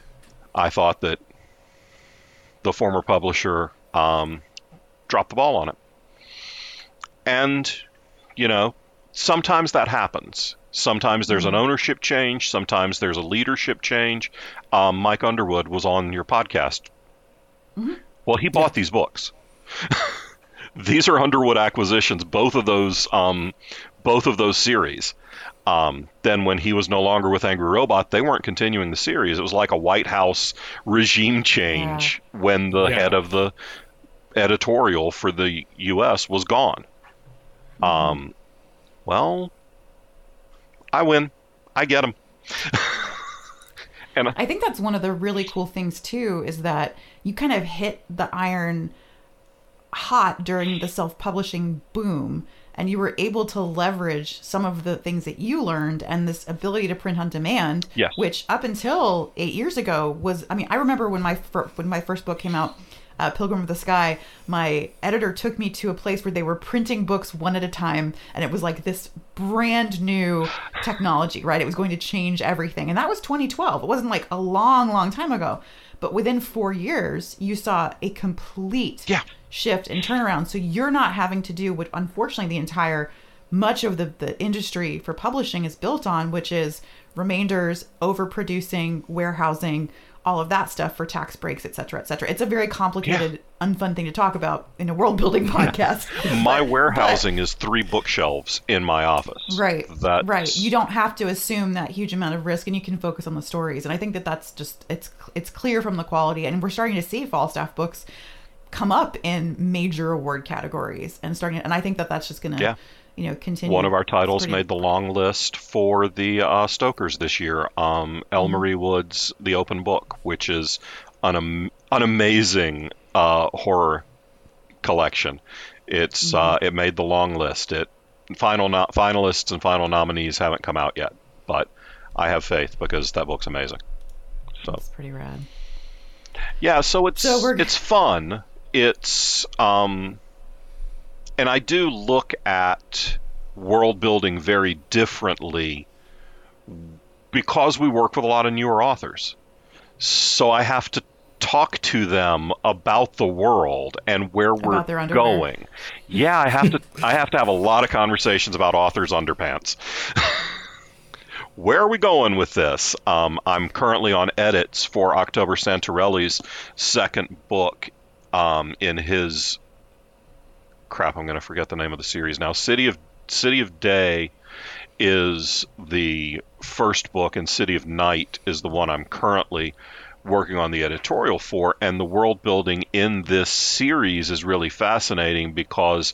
I thought that the former publisher um, dropped the ball on it. And, you know, sometimes that happens. Sometimes there's an ownership change. Sometimes there's a leadership change. Um, Mike Underwood was on your podcast. Mm-hmm. Well, he bought yeah. these books. These are Underwood acquisitions, both of those, um, both of those series. Um, then when he was no longer with Angry Robot, they weren't continuing the series. It was like a White House regime change yeah. when the yeah. head of the editorial for the U S was gone. Um, well, I win. I get him. and I-, I think that's one of the really cool things too, is that you kind of hit the iron hot during the self-publishing boom, and you were able to leverage some of the things that you learned and this ability to print on demand, yes. which up until eight years ago was, I mean, I remember when my fir- when my first book came out, uh, Pilgrim of the Sky, my editor took me to a place where they were printing books one at a time, and it was like this brand new technology, right? It was going to change everything. And that was twenty twelve. It wasn't like a long, long time ago. But within four years, you saw a complete yeah. shift and turnaround. So you're not having to do what, unfortunately, the entire much of the, the industry for publishing is built on, which is remainders, overproducing, warehousing, all of that stuff for tax breaks, et cetera, et cetera. It's a very complicated, yeah. unfun thing to talk about in a world building podcast. Yeah. My but, warehousing but, is three bookshelves in my office. Right. That's... Right. You don't have to assume that huge amount of risk, and you can focus on the stories. And I think that that's just, it's, it's clear from the quality. And we're starting to see Falstaff Books come up in major award categories and starting. And I think that that's just going to, yeah. you know, continue. One of our titles pretty... made the long list for the uh, Stokers this year. Um, Elmarie Wood's The Open Book, which is an, am- an amazing uh, horror collection. It's mm-hmm. uh, it made the long list. It final no- finalists and final nominees haven't come out yet, but I have faith because that book's amazing. So it's pretty rad. Yeah, so it's so we're... it's fun. It's um, and I do look at world building very differently because we work with a lot of newer authors. So I have to talk to them about the world and where about we're going. Yeah, I have to. I have to have a lot of conversations about authors' underpants. Where are we going with this? Um, I'm currently on edits for October Santorelli's second book um, in his crap. I'm going to forget the name of the series now. City of City of Day is the first book, and City of Night is the one I'm currently working on the editorial for. And the world building in this series is really fascinating because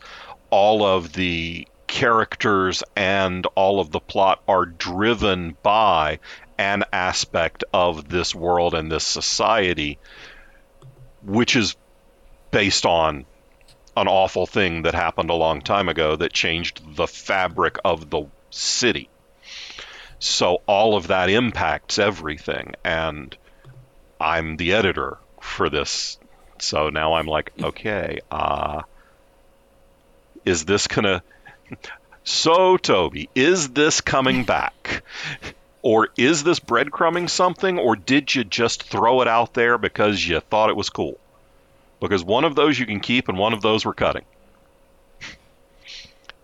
all of the characters and all of the plot are driven by an aspect of this world and this society, which is based on an awful thing that happened a long time ago that changed the fabric of the city. So all of that impacts everything, and I'm the editor for this. So now I'm like, okay, uh, is this gonna... So, Toby, is this coming back? Or is this breadcrumbing something? Or did you just throw it out there because you thought it was cool? Because one of those you can keep and one of those we're cutting.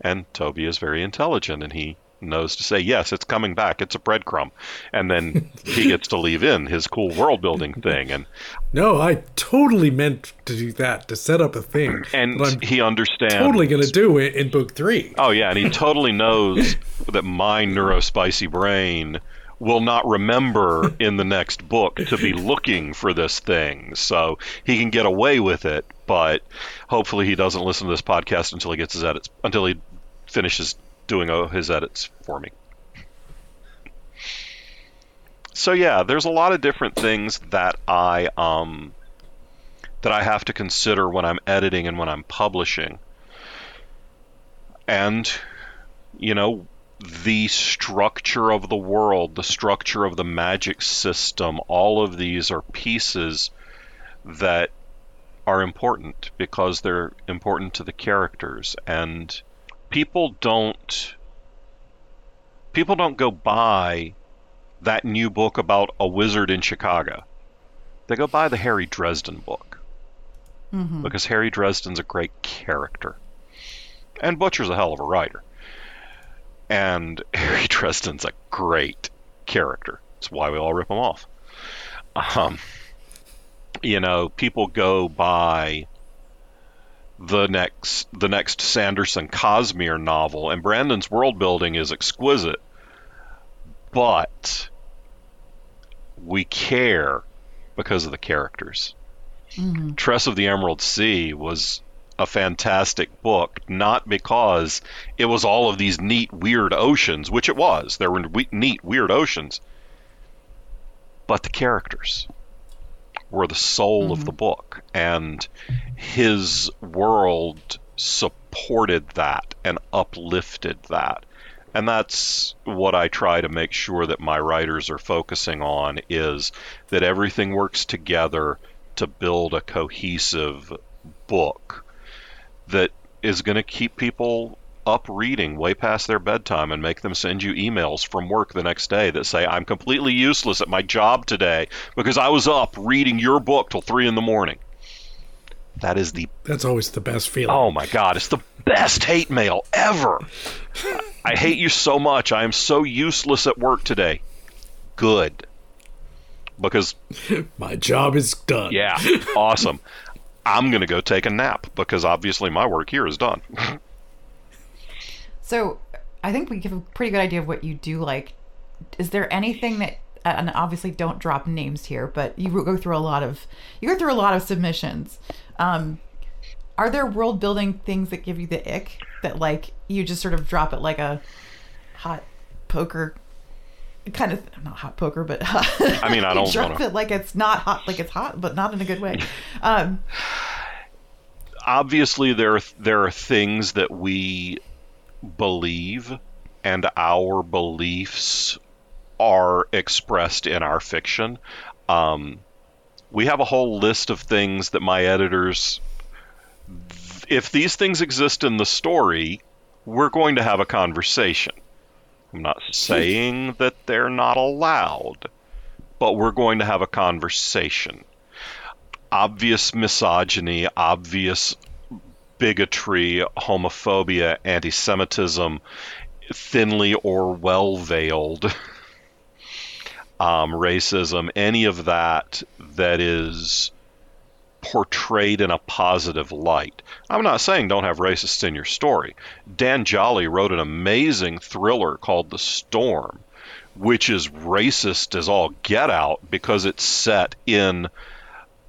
And Toby is very intelligent, and he knows to say, yes, it's coming back. It's a breadcrumb. And then he gets to leave in his cool world building thing. And no, I totally meant to do that, to set up a thing. And I'm he understands. Totally going to do it in book three. Oh, yeah. And he totally knows that my neurospicy brain will not remember in the next book to be looking for this thing. So he can get away with it. But hopefully he doesn't listen to this podcast until he gets his edits, until he finishes doing his edits for me. So yeah, there's a lot of different things that I um, that I have to consider when I'm editing and when I'm publishing. And, you know, the structure of the world, the structure of the magic system, all of these are pieces that are important because they're important to the characters. And People don't people don't go buy that new book about a wizard in Chicago. They go buy the Harry Dresden book. Mm-hmm. Because Harry Dresden's a great character. And Butcher's a hell of a writer. And Harry Dresden's a great character. That's why we all rip him off. Um, you know, people go buy the next the next Sanderson Cosmere novel, and Brandon's world building is exquisite, but we care because of the characters. Mm-hmm. Tress of the Emerald Sea was a fantastic book, not because it was all of these neat, weird oceans, which it was. There were we- neat, weird oceans, but the characters were the soul mm-hmm. of the book, and his world supported that and uplifted that. And that's what I try to make sure that my writers are focusing on, is that everything works together to build a cohesive book that is going to keep people up reading way past their bedtime and make them send you emails from work the next day that say, I'm completely useless at my job today because I was up reading your book till three in the morning. That is the... That's always the best feeling. Oh my God, it's the best hate mail ever. I hate you so much. I am so useless at work today. Good. Because... my job is done. Yeah, awesome. I'm going to go take a nap because obviously my work here is done. So I think we give a pretty good idea of what you do. Like, is there anything that, and obviously don't drop names here, but you go through a lot of, you go through a lot of submissions. Um, are there world building things that give you the ick that like you just sort of drop it like a hot poker kind of, not hot poker, but hot, I mean, I don't drop wanna... it like it's not hot, like it's hot, but not in a good way. Um, obviously there, there are things that we believe, and our beliefs are expressed in our fiction. Um, we have a whole list of things that my editors... If these things exist in the story, we're going to have a conversation. I'm not saying that they're not allowed, but we're going to have a conversation. Obvious misogyny, obvious bigotry, homophobia, anti-Semitism, thinly or well-veiled, um, racism, any of that that is portrayed in a positive light. I'm not saying don't have racists in your story. Dan Jolly wrote an amazing thriller called The Storm, which is racist as all get out because it's set in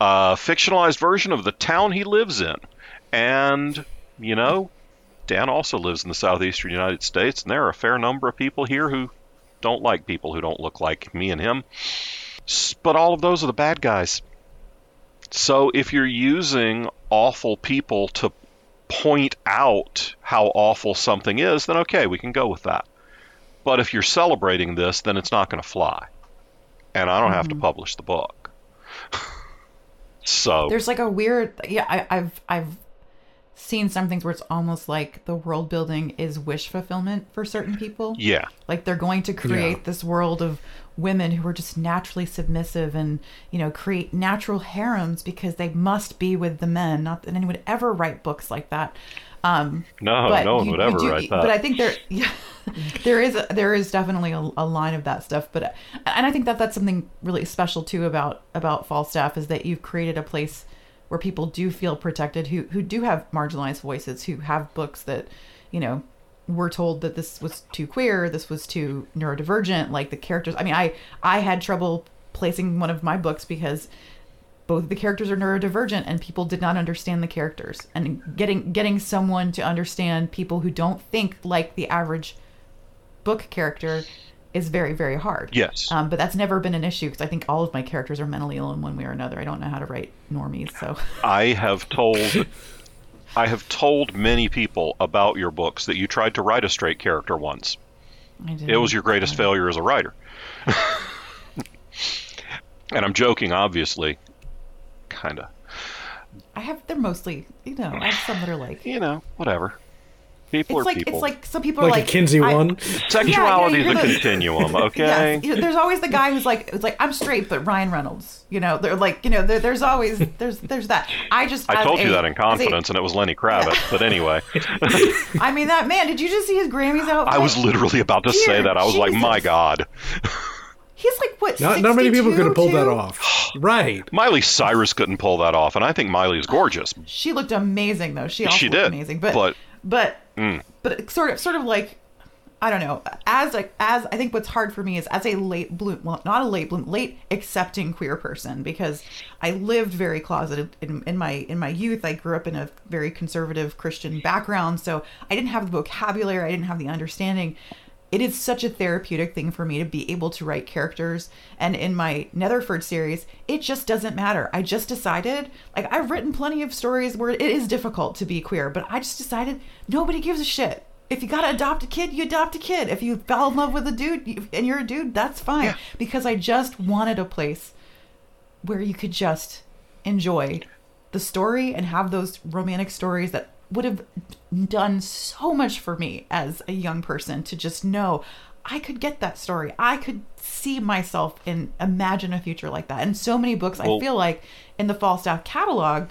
a fictionalized version of the town he lives in. And, you know, Dan also lives in the southeastern United States, and there are a fair number of people here who don't like people who don't look like me and him. But all of those are the bad guys. So if you're using awful people to point out how awful something is, then okay, we can go with that. But if you're celebrating this, then it's not going to fly. And I don't mm-hmm. have to publish the book. So there's like a weird, yeah, I, I've, I've seen some things where it's almost like the world building is wish fulfillment for certain people. Yeah. Like they're going to create yeah. this world of women who are just naturally submissive and, you know, create natural harems because they must be with the men. Not that anyone would ever write books like that. Um, no, but no one you, would ever do, write that. But I think there, yeah, there is a, there is definitely a, a line of that stuff. But and I think that that's something really special too about about Falstaff is that you've created a place where people do feel protected, who who do have marginalized voices, who have books that, you know, were told that this was too queer, this was too neurodivergent, like the characters. I mean, I I had trouble placing one of my books because both the characters are neurodivergent and people did not understand the characters, and getting getting someone to understand people who don't think like the average book character is very, very hard. Yes. Um, but that's never been an issue because I think all of my characters are mentally ill in one way or another. I don't know how to write normies, so. I have told I have told many people about your books that you tried to write a straight character once. I did. It was your greatest failure as a writer. And I'm joking, obviously. Kinda. I have, they're mostly, you know, I have some that are like, you know, whatever. People it's are like, people. It's like some people like are like... Like a Kinsey one? Sexuality yeah, yeah, is a the, continuum, okay? Yeah, there's always the guy who's like, it's like, I'm straight, but Ryan Reynolds. You know, they're like, you know, there's always, there's there's that. I just... I told a, you that in confidence, a, and it was Lenny Kravitz, yeah. But anyway. I mean, that man, did you just see his Grammys out? I was literally about to Dear say that. I was Jesus. Like, my God. He's like, what, not, not many people could have pulled too? That off. Right. Miley Cyrus couldn't pull that off, and I think Miley's gorgeous. She looked amazing, though. She also she looked did, amazing. But... but But mm. but sort of sort of like, I don't know, as like as I think what's hard for me is as a late bloom, well, not a late bloom, late accepting queer person, because I lived very closeted in, in my in my youth. I grew up in a very conservative Christian background, so I didn't have the vocabulary. I didn't have the understanding. It is such a therapeutic thing for me to be able to write characters. And in my Netherford series, it just doesn't matter. I just decided, like, I've written plenty of stories where it is difficult to be queer, but I just decided nobody gives a shit. If you got to adopt a kid, you adopt a kid. If you fell in love with a dude and you're a dude, that's fine. Yeah. Because I just wanted a place where you could just enjoy the story and have those romantic stories that would have done so much for me as a young person to just know I could get that story. I could see myself and imagine a future like that. And so many books, well, I feel like, in the Falstaff catalog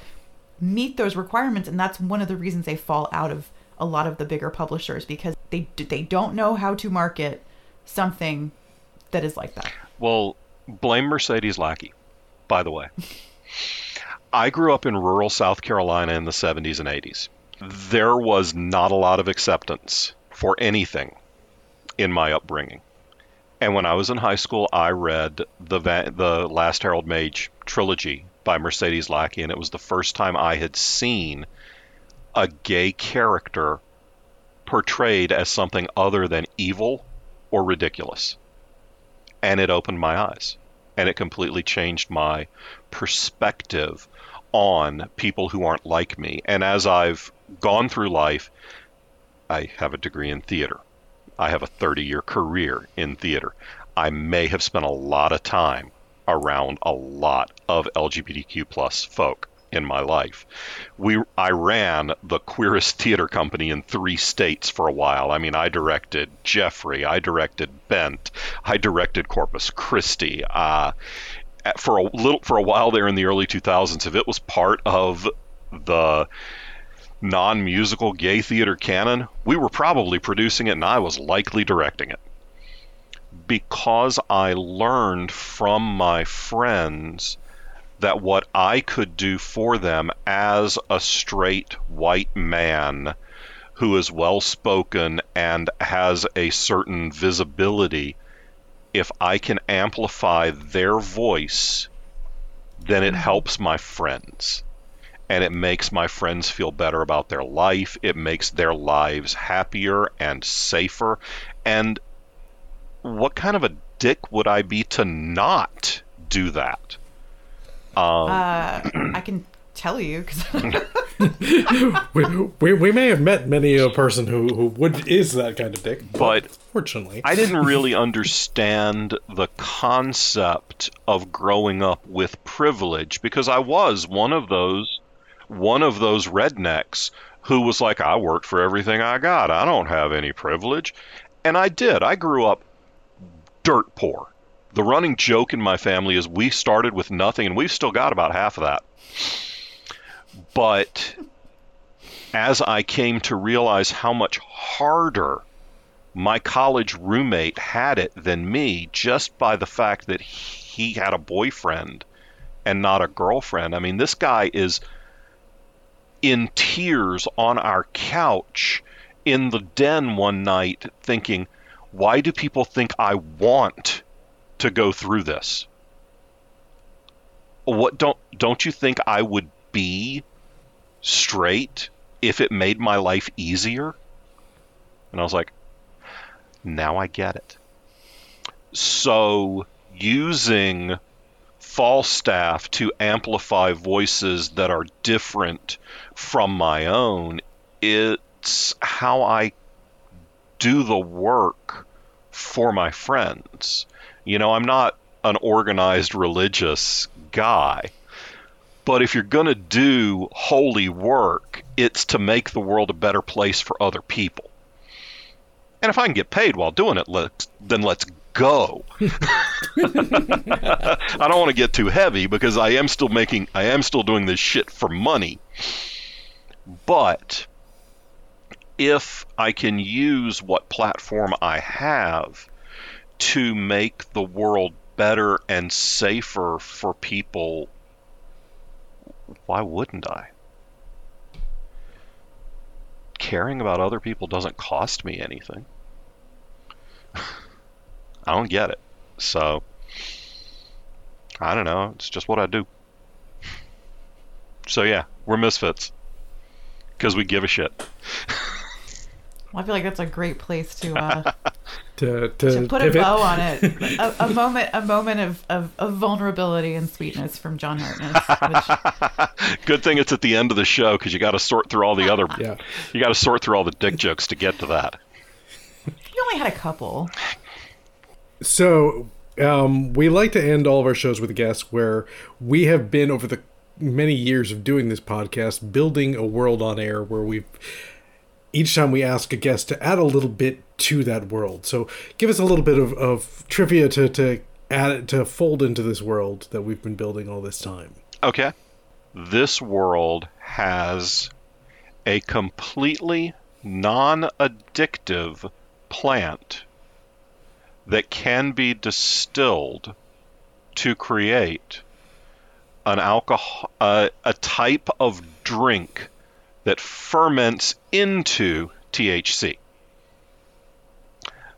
meet those requirements. And that's one of the reasons they fall out of a lot of the bigger publishers, because they they don't know how to market something that is like that. Well, blame Mercedes Lackey, by the way. I grew up in rural South Carolina in the seventies and eighties. There was not a lot of acceptance for anything in my upbringing. And when I was in high school, I read the Va- the Last Harold Mage trilogy by Mercedes Lackey, and it was the first time I had seen a gay character portrayed as something other than evil or ridiculous. And it opened my eyes, and it completely changed my perspective on people who aren't like me. And as I've gone through life, I have a degree in theater. I have a thirty-year career in theater. I may have spent a lot of time around a lot of L G B T Q plus folk in my life. We, I ran the queerest theater company in three states for a while. I mean, I directed Jeffrey, I directed Bent, I directed Corpus Christi. Uh, for a little, for a while there in the early two thousands, if it was part of the non-musical gay theater canon, we were probably producing it and I was likely directing it. Because I learned from my friends that what I could do for them as a straight white man who is well-spoken and has a certain visibility, if I can amplify their voice, then it helps my friends. And it makes my friends feel better about their life. It makes their lives happier and safer. And what kind of a dick would I be to not do that? Um, uh, I can tell you because we, we we may have met many a person who who would is that kind of dick, but, but fortunately, I didn't really understand the concept of growing up with privilege because I was one of those one of those rednecks who was like, I worked for everything I got. I don't have any privilege, and I did. I grew up dirt poor. The running joke in my family is we started with nothing, and we've still got about half of that. But as I came to realize how much harder my college roommate had it than me, just by the fact that he had a boyfriend and not a girlfriend. I mean, this guy is in tears on our couch in the den one night thinking, why do people think I want to go through this? What don't don't you think I would be straight if it made my life easier? And I was like, now I get it. So using Falstaff to amplify voices that are different from my own, it's how I do the work for my friends. You know, I'm not an organized religious guy, but if you're going to do holy work, it's to make the world a better place for other people. And if I can get paid while doing it, let's, then let's go. I don't want to get too heavy because I am still making, I am still doing this shit for money. But if I can use what platform I have to make the world better and safer for people, why wouldn't I? Caring about other people doesn't cost me anything. I don't get it. So, I don't know. It's just what I do. So yeah, we're misfits. Because we give a shit. Well, I feel like that's a great place to uh, to, to, to put pivot. a bow on it. A, a moment, a moment of, of, of vulnerability and sweetness from John Hartness. Which... Good thing it's at the end of the show because you got to sort through all the other. Yeah. You got to sort through all the dick jokes to get to that. You only had a couple. So um, we like to end all of our shows with a guest where we have been over the many years of doing this podcast, building a world on air where we've. Each time we ask a guest to add a little bit to that world. So give us a little bit of, of trivia to, to add to fold into this world that we've been building all this time. Okay. This world has a completely non-addictive plant that can be distilled to create an alcohol, uh, a type of drink that ferments into T H C.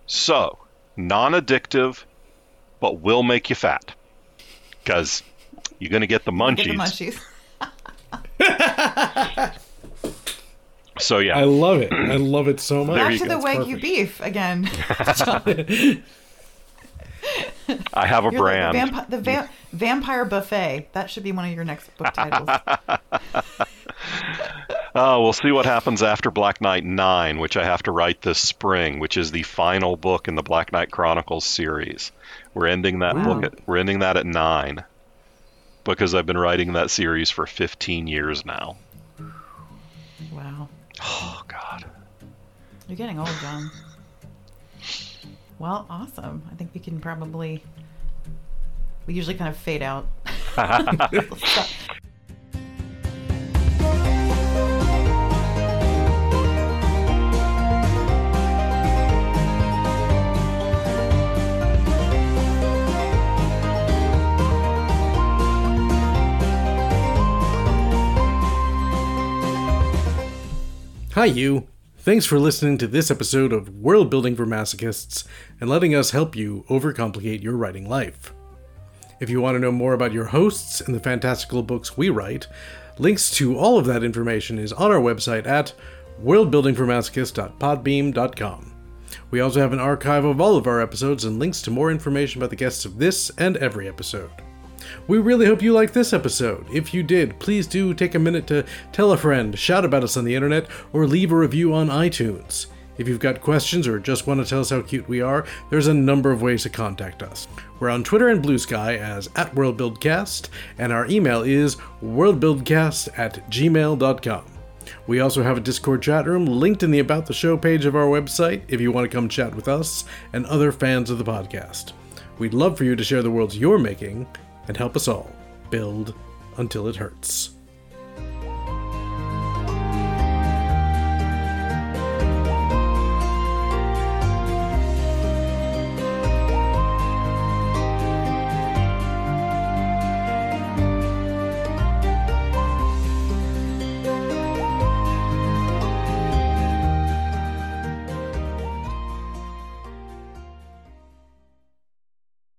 So, non-addictive, but will make you fat. Because you're going to get the munchies. Get the munchies. So, yeah. I love it. I love it so much. Back to go. The Wagyu beef again. I have a you're brand. Like the, vamp- the va- Vampire Buffet. That should be one of your next book titles. Oh, we'll see what happens after Black Knight nine, which I have to write this spring, which is the final book in the Black Knight Chronicles series, We're ending that wow. book. At, we're ending that at nine, because I've been writing that series for fifteen years now. Wow. Oh God. You're getting old, John. Well, awesome. I think we can probably. We usually kind of fade out. Hi, you. Thanks for listening to this episode of World Building for Masochists and letting us help you overcomplicate your writing life. If you want to know more about your hosts and the fantastical books we write, links to all of that information is on our website at world building for masochists dot podbeam dot com. We also have an archive of all of our episodes and links to more information about the guests of this and every episode. We really hope you liked this episode. If you did, please do take a minute to tell a friend, shout about us on the internet, or leave a review on iTunes. If you've got questions or just want to tell us how cute we are, there's a number of ways to contact us. We're on Twitter and Blue Sky as at WorldBuildCast, and our email is worldbuildcast at gmail dot com. We also have a Discord chat room linked in the About the Show page of our website if you want to come chat with us and other fans of the podcast. We'd love for you to share the worlds you're making and help us all build until it hurts.